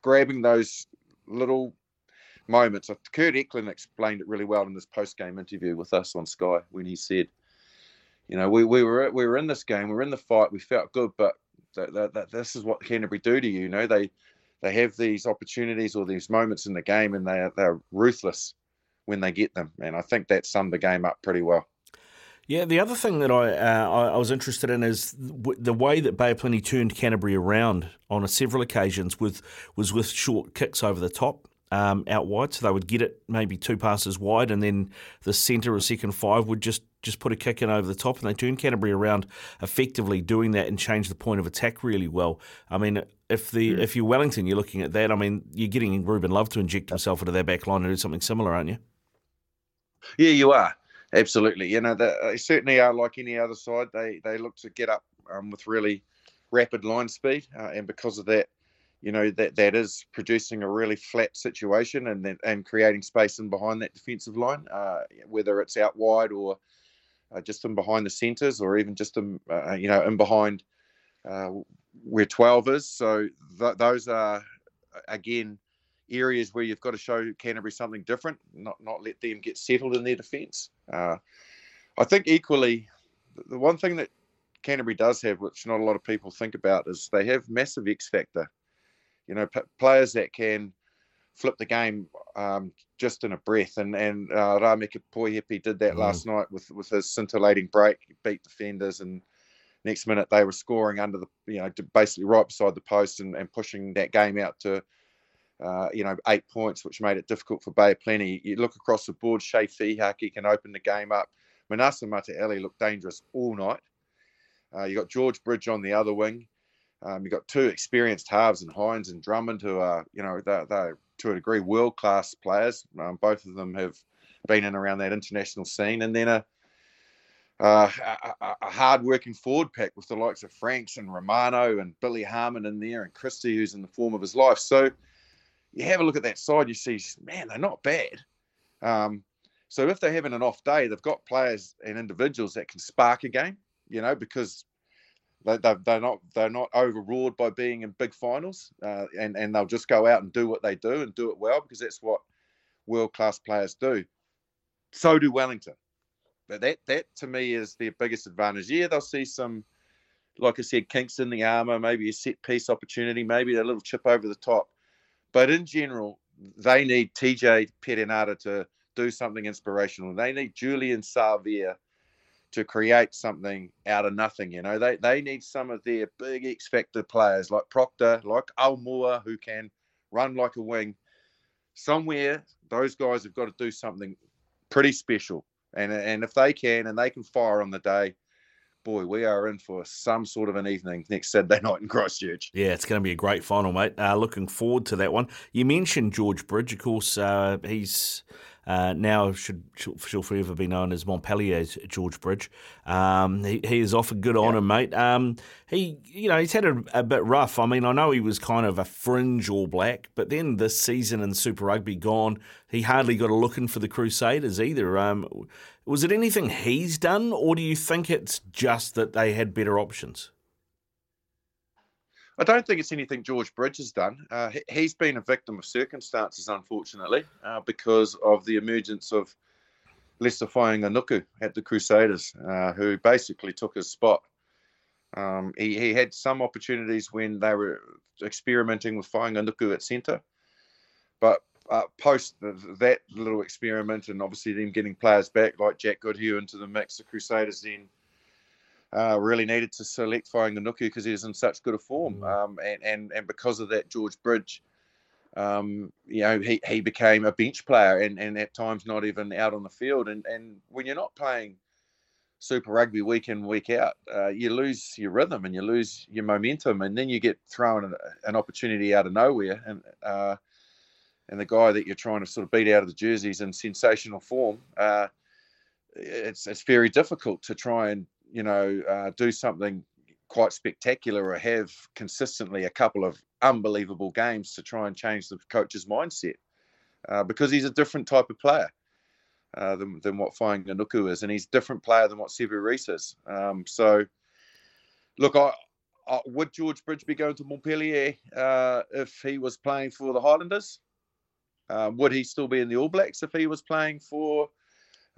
grabbing those little moments. Kurt Eklund explained it really well in this post-game interview with us on Sky when he said, you know, we we were we were in this game, we were in the fight, we felt good, but that, that, that this is what Canterbury do to you. You know, they. They have these opportunities or these moments in the game, and they are, they're ruthless when they get them. And I think that summed the game up pretty well. Yeah, the other thing that I uh, I was interested in is the way that Bay of Plenty turned Canterbury around on a several occasions with was with short kicks over the top, um, out wide. So they would get it maybe two passes wide, and then the centre or second five would just Just put a kick in over the top, and they turned Canterbury around effectively doing that and changed the point of attack really well. I mean, if the mm. if you're Wellington, you're looking at that. I mean, you're getting Reuben Love to inject himself into their back line and do something similar, aren't you? Yeah, you are. Absolutely. You know, they certainly are like any other side. They they look to get up um, with really rapid line speed, uh, and because of that, you know, that that is producing a really flat situation and and creating space in behind that defensive line, uh, whether it's out wide or Uh, just in behind the centres, or even just in, uh, you know, in behind uh, where twelve is. So th- those are, again, areas where you've got to show Canterbury something different, not not let them get settled in their defence. Uh, I think equally, the one thing that Canterbury does have, which not a lot of people think about, is they have massive X factor. You know, p- players that can flip the game um, just in a breath. And, and uh, Rameka Poihipi did that mm. last night with, with his scintillating break. He beat defenders, and next minute they were scoring under the, you know, basically right beside the post and, and pushing that game out to, uh, you know, eight points, which made it difficult for Bay of Plenty. You look across the board, Shea Fihaki can open the game up. Manasa Mata'ele looked dangerous all night. Uh, you got George Bridge on the other wing. Um, you got two experienced halves and Hines and Drummond, who are, you know, they're, they're to a degree world-class players. Um, both of them have been in around that international scene. And then a, uh, a, a hard-working forward pack with the likes of Franks and Romano and Billy Harmon in there and Christie, who's in the form of his life. So you have a look at that side, you see, man, they're not bad. Um, so if they're having an off day, they've got players and individuals that can spark a game, you know, because they, they, they're not they're not overawed by being in big finals, uh, and, and they'll just go out and do what they do and do it well, because that's what world-class players do. So do Wellington. But that, that to me, is their biggest advantage. Yeah, they'll see some, like I said, kinks in the armour, maybe a set-piece opportunity, maybe a little chip over the top. But in general, they need T J Perenara to do something inspirational. They need Julian Sarvia to create something out of nothing. You know, they they need some of their big X-factor players like Proctor, like Almua, who can run like a wing. Somewhere, those guys have got to do something pretty special. And and if they can, and they can fire on the day, boy, we are in for some sort of an evening next Saturday night in Christchurch. Yeah, it's going to be a great final, mate. Uh, looking forward to that one. You mentioned George Bridge, of course. Uh, he's uh, now should she'll forever be known as Montpellier's George Bridge. Um, he, he is offered good yeah. on him, mate. Um, he, you know, he's had a, a bit rough. I mean, I know he was kind of a fringe All Black, but then this season in Super Rugby gone, he hardly got a look in for the Crusaders either. Um, Was it anything he's done, or do you think it's just that they had better options? I don't think it's anything George Bridge has done. Uh, he's been a victim of circumstances, unfortunately, uh, because of the emergence of Lester Whainganuku at the Crusaders, uh, who basically took his spot. Um, he, he had some opportunities when they were experimenting with Whainganuku at centre, but Uh, post that little experiment and obviously them getting players back like Jack Goodhue into the mix, the Crusaders then uh, really needed to select Whainganuku because he was in such good a form. Um, and, and, and because of that, George Bridge, um, you know, he, he became a bench player and, and at times not even out on the field. And, and when you're not playing Super Rugby week in, week out, uh, you lose your rhythm and you lose your momentum, and then you get thrown an, an opportunity out of nowhere. And, uh, and the guy that you're trying to sort of beat out of the jerseys in sensational form, uh, it's it's very difficult to try and, you know, uh, do something quite spectacular or have consistently a couple of unbelievable games to try and change the coach's mindset, uh, because he's a different type of player uh, than, than what Whainganuku is, and he's a different player than what Sevu Reece is. Um, so, look, I... I would George Bridge be going to Montpellier uh, if he was playing for the Highlanders? Uh, would he still be in the All Blacks if he was playing for,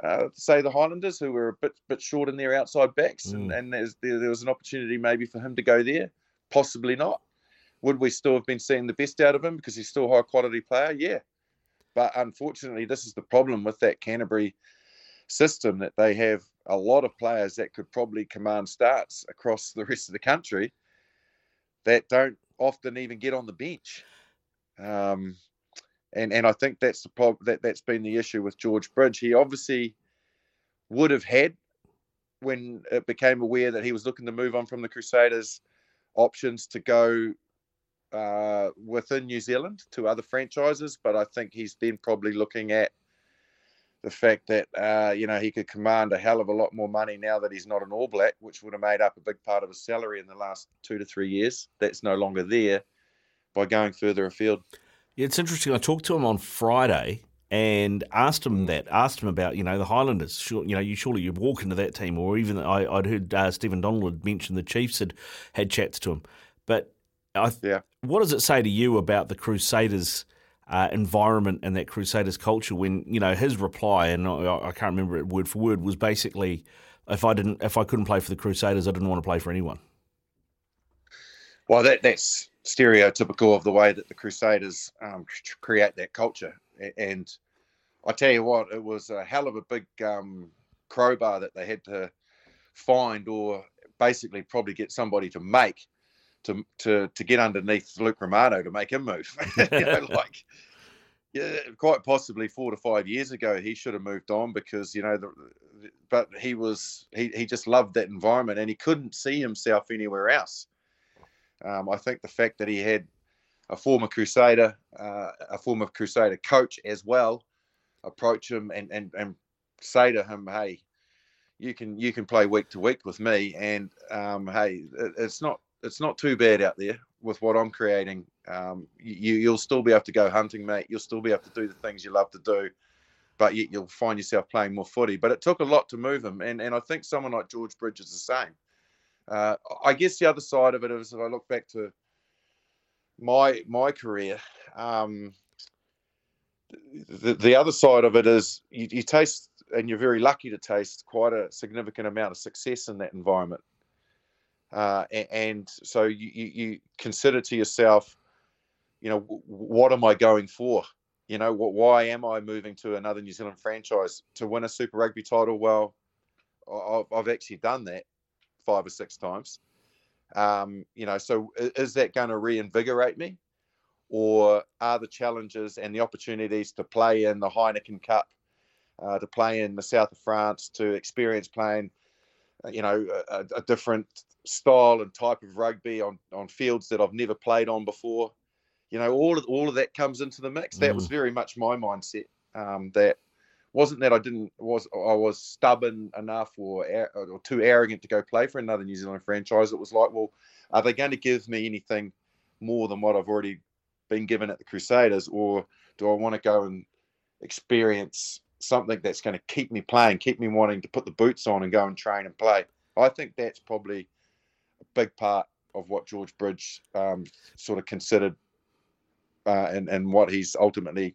uh, say, the Highlanders, who were a bit bit short in their outside backs, mm. and, and there's, there, there was an opportunity maybe for him to go there? Possibly not. Would we still have been seeing the best out of him because he's still a high-quality player? Yeah. But unfortunately, this is the problem with that Canterbury system, that they have a lot of players that could probably command starts across the rest of the country that don't often even get on the bench. Um And and I think that's the prob- that, that's been the issue with George Bridge. He obviously would have had, when it became aware that he was looking to move on from the Crusaders, options to go uh, within New Zealand to other franchises. But I think he's then probably looking at the fact that, uh, you know, he could command a hell of a lot more money now that he's not an All Black, which would have made up a big part of his salary in the last two to three years. That's no longer there by going further afield. Yeah, it's interesting. I talked to him on Friday and asked him that, asked him about, you know, the Highlanders. Sure, you know, you surely you'd walk into that team, or even I, I'd heard uh, Stephen Donald had mentioned the Chiefs had had chats to him. But I, yeah. What does it say to you about the Crusaders uh, environment and that Crusaders culture when, you know, his reply, and I, I can't remember it word for word, was basically, if I didn't, if I couldn't play for the Crusaders, I didn't want to play for anyone. Well, that that's stereotypical of the way that the Crusaders um, create that culture. And I tell you what, it was a hell of a big um, crowbar that they had to find, or basically probably get somebody to make, to to, to get underneath Luke Romano to make him move. You know, like, yeah, quite possibly four to five years ago, he should have moved on, because, you know, the, but he was he, he just loved that environment, and he couldn't see himself anywhere else. Um, I think the fact that he had a former Crusader, uh, a former Crusader coach as well, approach him and, and, and say to him, hey, you can you can play week to week with me, and um, hey, it, it's not it's not too bad out there with what I'm creating. Um, you you'll still be able to go hunting, mate. You'll still be able to do the things you love to do, but yet you'll find yourself playing more footy. But it took a lot to move him, and and I think someone like George Bridge is the same. Uh, I guess the other side of it is, if I look back to my my career, um, the, the other side of it is you, you taste, and you're very lucky to taste, quite a significant amount of success in that environment. Uh, and, and so you, you consider to yourself, you know, what am I going for? You know, what, why am I moving to another New Zealand franchise to win a Super Rugby title? Well, I've, I've actually done that five or six times. Um, you know, so is that going to reinvigorate me? Or are the challenges and the opportunities to play in the Heineken Cup, uh, to play in the south of France, to experience playing, you know, a, a different style and type of rugby on, on fields that I've never played on before? You know, all of, all of that comes into the mix. That mm. was very much my mindset. Um, that wasn't that I didn't was I was stubborn enough or or too arrogant to go play for another New Zealand franchise. It was like, well, are they going to give me anything more than what I've already been given at the Crusaders, or do I want to go and experience something that's going to keep me playing, keep me wanting to put the boots on and go and train and play? I think that's probably a big part of what George Bridge um, sort of considered uh, and, and what he's ultimately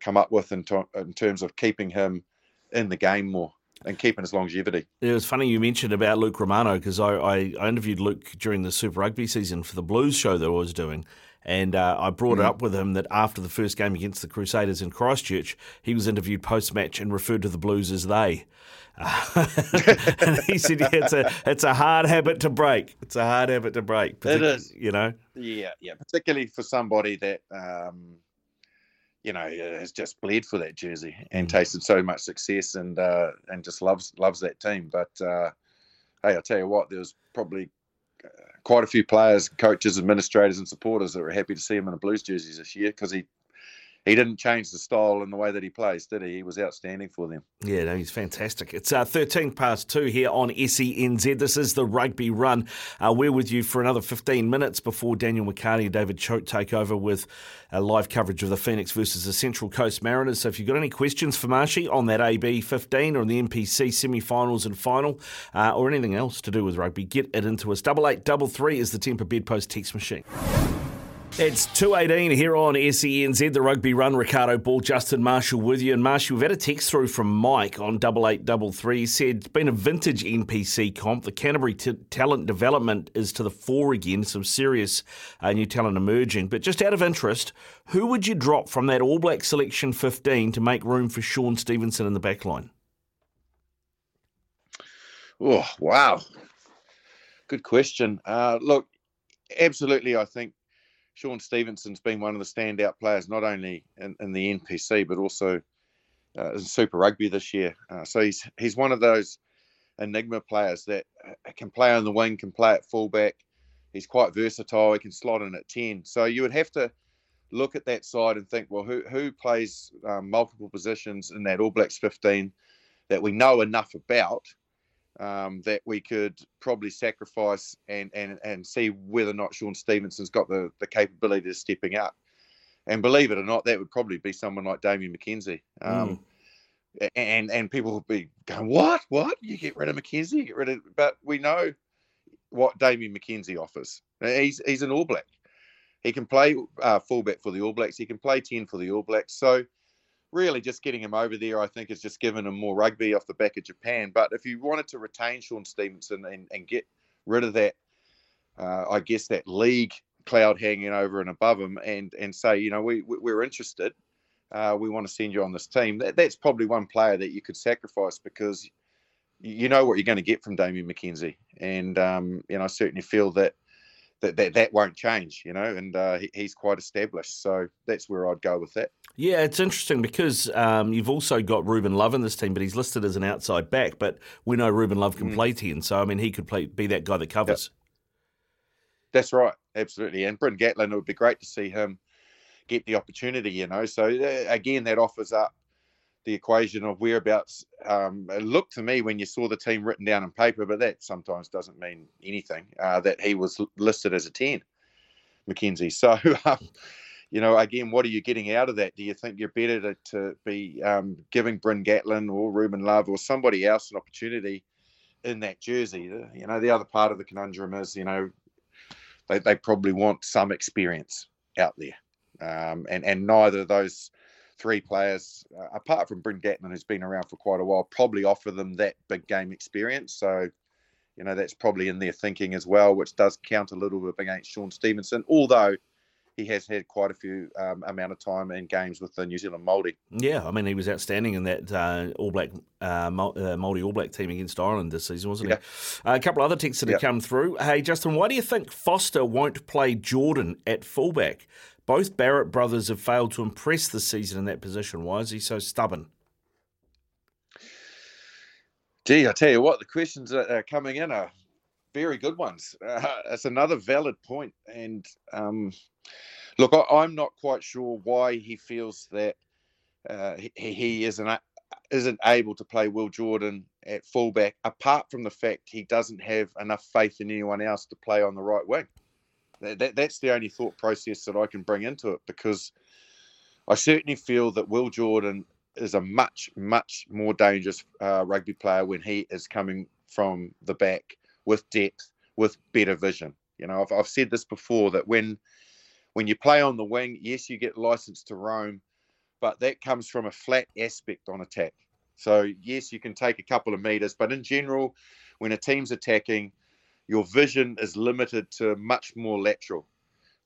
come up with in, to- in terms of keeping him in the game more and keeping his longevity. It was funny you mentioned about Luke Romano, because I, I, I interviewed Luke during the Super Rugby season for the Blues show that I was doing. And uh, I brought mm-hmm. it up with him that after the first game against the Crusaders in Christchurch, he was interviewed post-match and referred to the Blues as they. Uh, and he said, yeah, it's a it's a hard habit to break. It's a hard habit to break. It is. You know? Yeah, yeah. Particularly for somebody that, um, you know, has just bled for that jersey and mm-hmm. tasted so much success and uh, and just loves loves that team. But, uh, hey, I'll tell you what, there was probably quite a few players, coaches, administrators and supporters that were happy to see him in a Blues jerseys this year, because he he didn't change the style and the way that he plays, did he? He was outstanding for them. Yeah, no, he's fantastic. It's uh, thirteen past two here on S E N Z. This is the Rugby Run. Uh, we're with you for another fifteen minutes before Daniel McCarty and David Choate take over with uh, live coverage of the Phoenix versus the Central Coast Mariners. So if you've got any questions for Marshy on that A B fifteen or on the N P C semi-finals and final uh, or anything else to do with rugby, get it into us. double eight double three is the Temper Bedpost text machine. It's two eighteen here on S E N Z, the Rugby Run. Ricardo Ball, Justin Marshall with you. And Marshall, we've had a text through from Mike on double eight double three. He said, it's been a vintage N P C comp. The Canterbury t- talent development is to the fore again. Some serious uh, new talent emerging. But just out of interest, who would you drop from that All Black selection fifteen to make room for Shaun Stevenson in the back line? Oh, wow. Good question. Uh, look, absolutely, I think Shaun Stevenson's been one of the standout players, not only in, in the N P C, but also uh, in Super Rugby this year. Uh, so he's he's one of those enigma players that can play on the wing, can play at fullback. He's quite versatile. He can slot in at ten. So you would have to look at that side and think, well, who, who plays um, multiple positions in that All Blacks fifteen that we know enough about Um, that we could probably sacrifice and, and, and see whether or not Shaun Stevenson's got the, the capability of stepping up. And believe it or not, that would probably be someone like Damian McKenzie. Um, mm. and, and people would be going, what, what? You get rid of McKenzie? You get rid of... But we know what Damian McKenzie offers. He's, he's an All Black. He can play uh, fullback for the All Blacks. He can play ten for the All Blacks. So really, just getting him over there, I think, has just given him more rugby off the back of Japan. But if you wanted to retain Shaun Stevenson and, and get rid of that, uh, I guess, that league cloud hanging over and above him and, and say, you know, we, we're interested, uh, we want to send you on this team, that, that's probably one player that you could sacrifice, because you know what you're going to get from Damian McKenzie. And, um, you know, I certainly feel that that that, that won't change, you know, and uh, he, he's quite established. So that's where I'd go with that. Yeah, it's interesting because um, you've also got Reuben Love in this team, but he's listed as an outside back. But we know Reuben Love can mm. play ten, so, I mean, he could play, be that guy that covers. Yep. That's right, absolutely. And Bryn Gatland, it would be great to see him get the opportunity, you know. So, uh, again, that offers up the equation of whereabouts. Um, it looked to me when you saw the team written down on paper, but that sometimes doesn't mean anything, uh, that he was listed as a ten, McKenzie. So, um, you know, again, what are you getting out of that? Do you think you're better to, to be um, giving Bryn Gatland or Reuben Love or somebody else an opportunity in that jersey? You know, the other part of the conundrum is, you know, they, they probably want some experience out there. Um, and, and neither of those three players, uh, apart from Bryn Gatland, who's been around for quite a while, probably offer them that big game experience. So, you know, that's probably in their thinking as well, which does count a little bit against Shaun Stevenson, although he has had quite a few um, amount of time in games with the New Zealand Māori. Yeah, I mean, he was outstanding in that uh, All Black uh, Māori All Black team against Ireland this season, wasn't yeah. he? Uh, a couple of other texts that yeah. have come through. Hey, Justin, why do you think Foster won't play Jordan at fullback? Both Barrett brothers have failed to impress this season in that position. Why is he so stubborn? Gee, I tell you what, the questions that are coming in are very good ones. Uh, it's another valid point. And um, look, I, I'm not quite sure why he feels that uh, he, he isn't, uh, isn't able to play Will Jordan at fullback, apart from the fact he doesn't have enough faith in anyone else to play on the right wing. That, that's the only thought process that I can bring into it, because I certainly feel that Will Jordan is a much, much more dangerous uh, rugby player when he is coming from the back with depth, with better vision. You know, I've, I've said this before, that when when you play on the wing, yes, you get license to roam, but that comes from a flat aspect on attack. So, yes, you can take a couple of metres, but in general, when a team's attacking, your vision is limited to much more lateral.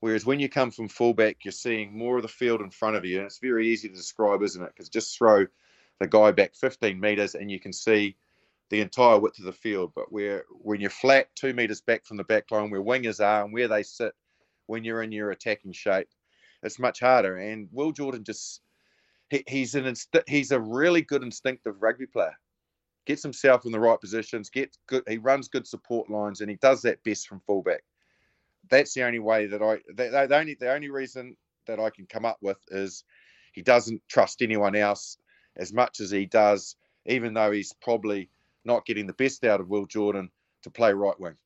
Whereas when you come from fullback, you're seeing more of the field in front of you. And it's very easy to describe, isn't it? Because just throw the guy back fifteen metres and you can see the entire width of the field. But where when you're flat, two metres back from the back line, where wingers are and where they sit when you're in your attacking shape, it's much harder. And Will Jordan just, he, he's an inst- he's a really good instinctive rugby player. Gets himself in the right positions, gets good, he runs good support lines, and he does that best from fullback. That's the only way that I, the, the only the only reason that I can come up with is he doesn't trust anyone else as much as he does, even though he's probably not getting the best out of Will Jordan to play right wing.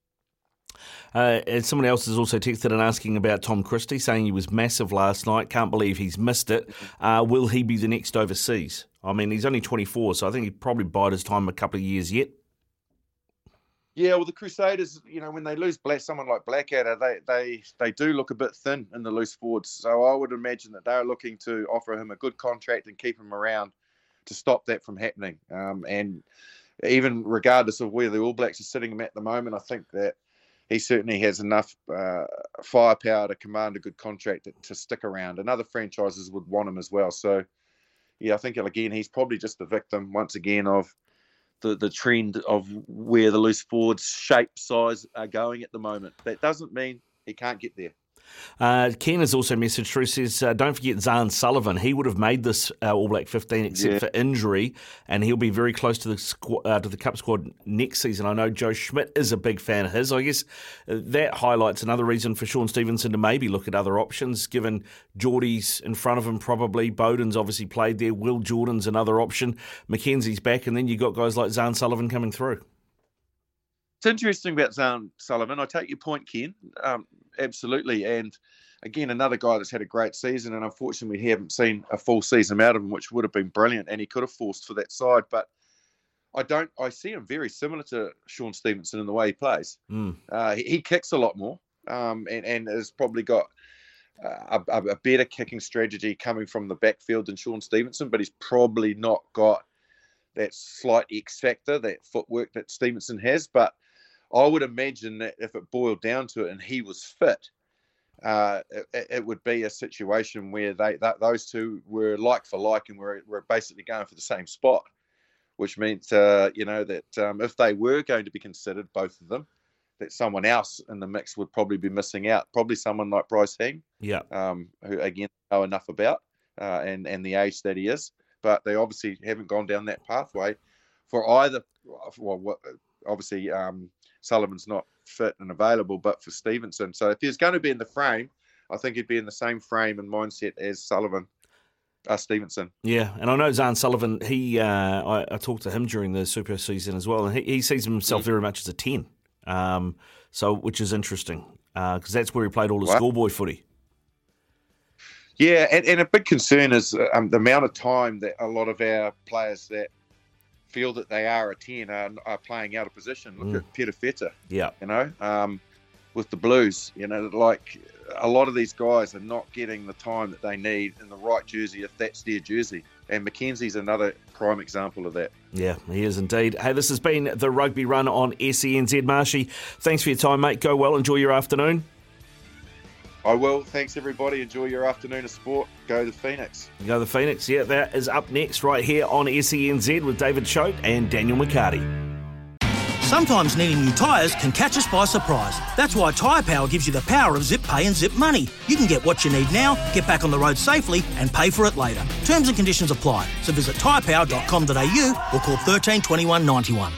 Uh, and someone else has also texted and asking about Tom Christie, saying he was massive last night. Can't believe he's missed it. Uh, will he be the next overseas? I mean, he's only twenty-four, so I think he'd probably bide his time a couple of years yet. Yeah, well, the Crusaders, you know, when they lose black, someone like Blackadder, they, they, they do look a bit thin in the loose forwards. So I would imagine that they're looking to offer him a good contract and keep him around to stop that from happening. Um, and even regardless of where the All Blacks are sitting him at the moment, I think that he certainly has enough uh, firepower to command a good contract to, to stick around. And other franchises would want him as well. So, yeah, I think, again, he's probably just the victim, once again, of the, the trend of where the loose forwards' shape, size are going at the moment. That doesn't mean he can't get there. Uh, Ken has also messaged through, says, uh, don't forget Zahn Sullivan. He would have made this uh, All Black fifteen except yeah. for injury, and he'll be very close to the squ- uh, to the Cup squad next season. I know Joe Schmidt is a big fan of his. I guess that highlights another reason for Shaun Stevenson to maybe look at other options, given Geordie's in front of him probably. Bowden's obviously played there. Will Jordan's another option. McKenzie's back, and then you've got guys like Zahn Sullivan coming through. It's interesting about Zahn Sullivan. I take your point, Ken. Um, absolutely. And again, another guy that's had a great season, and unfortunately we haven't seen a full season out of him, which would have been brilliant, and he could have forced for that side. But I don't. I see him very similar to Shaun Stevenson in the way he plays. Mm. Uh, he, he kicks a lot more um, and, and has probably got a, a, a better kicking strategy coming from the backfield than Shaun Stevenson, but he's probably not got that slight X factor, that footwork that Stevenson has. But I would imagine that if it boiled down to it and he was fit, uh, it, it would be a situation where they that, those two were like for like and were, were basically going for the same spot, which meant, uh, you know, that um, if they were going to be considered, both of them, that someone else in the mix would probably be missing out. Probably someone like Bryce Heme, yeah, um, who again know enough about uh, and and the age that he is, but they obviously haven't gone down that pathway for either. Well, what, obviously um, Sullivan's not fit and available, but for Stevenson, so if he's going to be in the frame, I think he'd be in the same frame and mindset as Sullivan. Uh, Stevenson. Yeah, and I know Zahn Sullivan, he uh, I, I talked to him during the Super season as well, and he, he sees himself very much as a ten, um, so which is interesting because uh, that's where he played all his wow. schoolboy footy. Yeah, and, and a big concern is um, the amount of time that a lot of our players that feel that they are a ten are, are playing out of position. Look mm. at Peter Feta, yeah, you know, um, with the Blues, you know, like... a lot of these guys are not getting the time that they need in the right jersey, if that's their jersey. And McKenzie's another prime example of that. Yeah, he is indeed. Hey, this has been the Rugby Run on S E N Z. Marshy, thanks for your time, mate. Go well. Enjoy your afternoon. I will. Thanks, everybody. Enjoy your afternoon of sport. Go the Phoenix. Go the Phoenix. Yeah, that is up next right here on S E N Z with David Choate and Daniel McCarty. Sometimes needing new tyres can catch us by surprise. That's why Tyre Power gives you the power of Zip Pay and Zip Money. You can get what you need now, get back on the road safely and pay for it later. Terms and conditions apply. So visit tyrepower dot com dot a u or call one three two one nine one.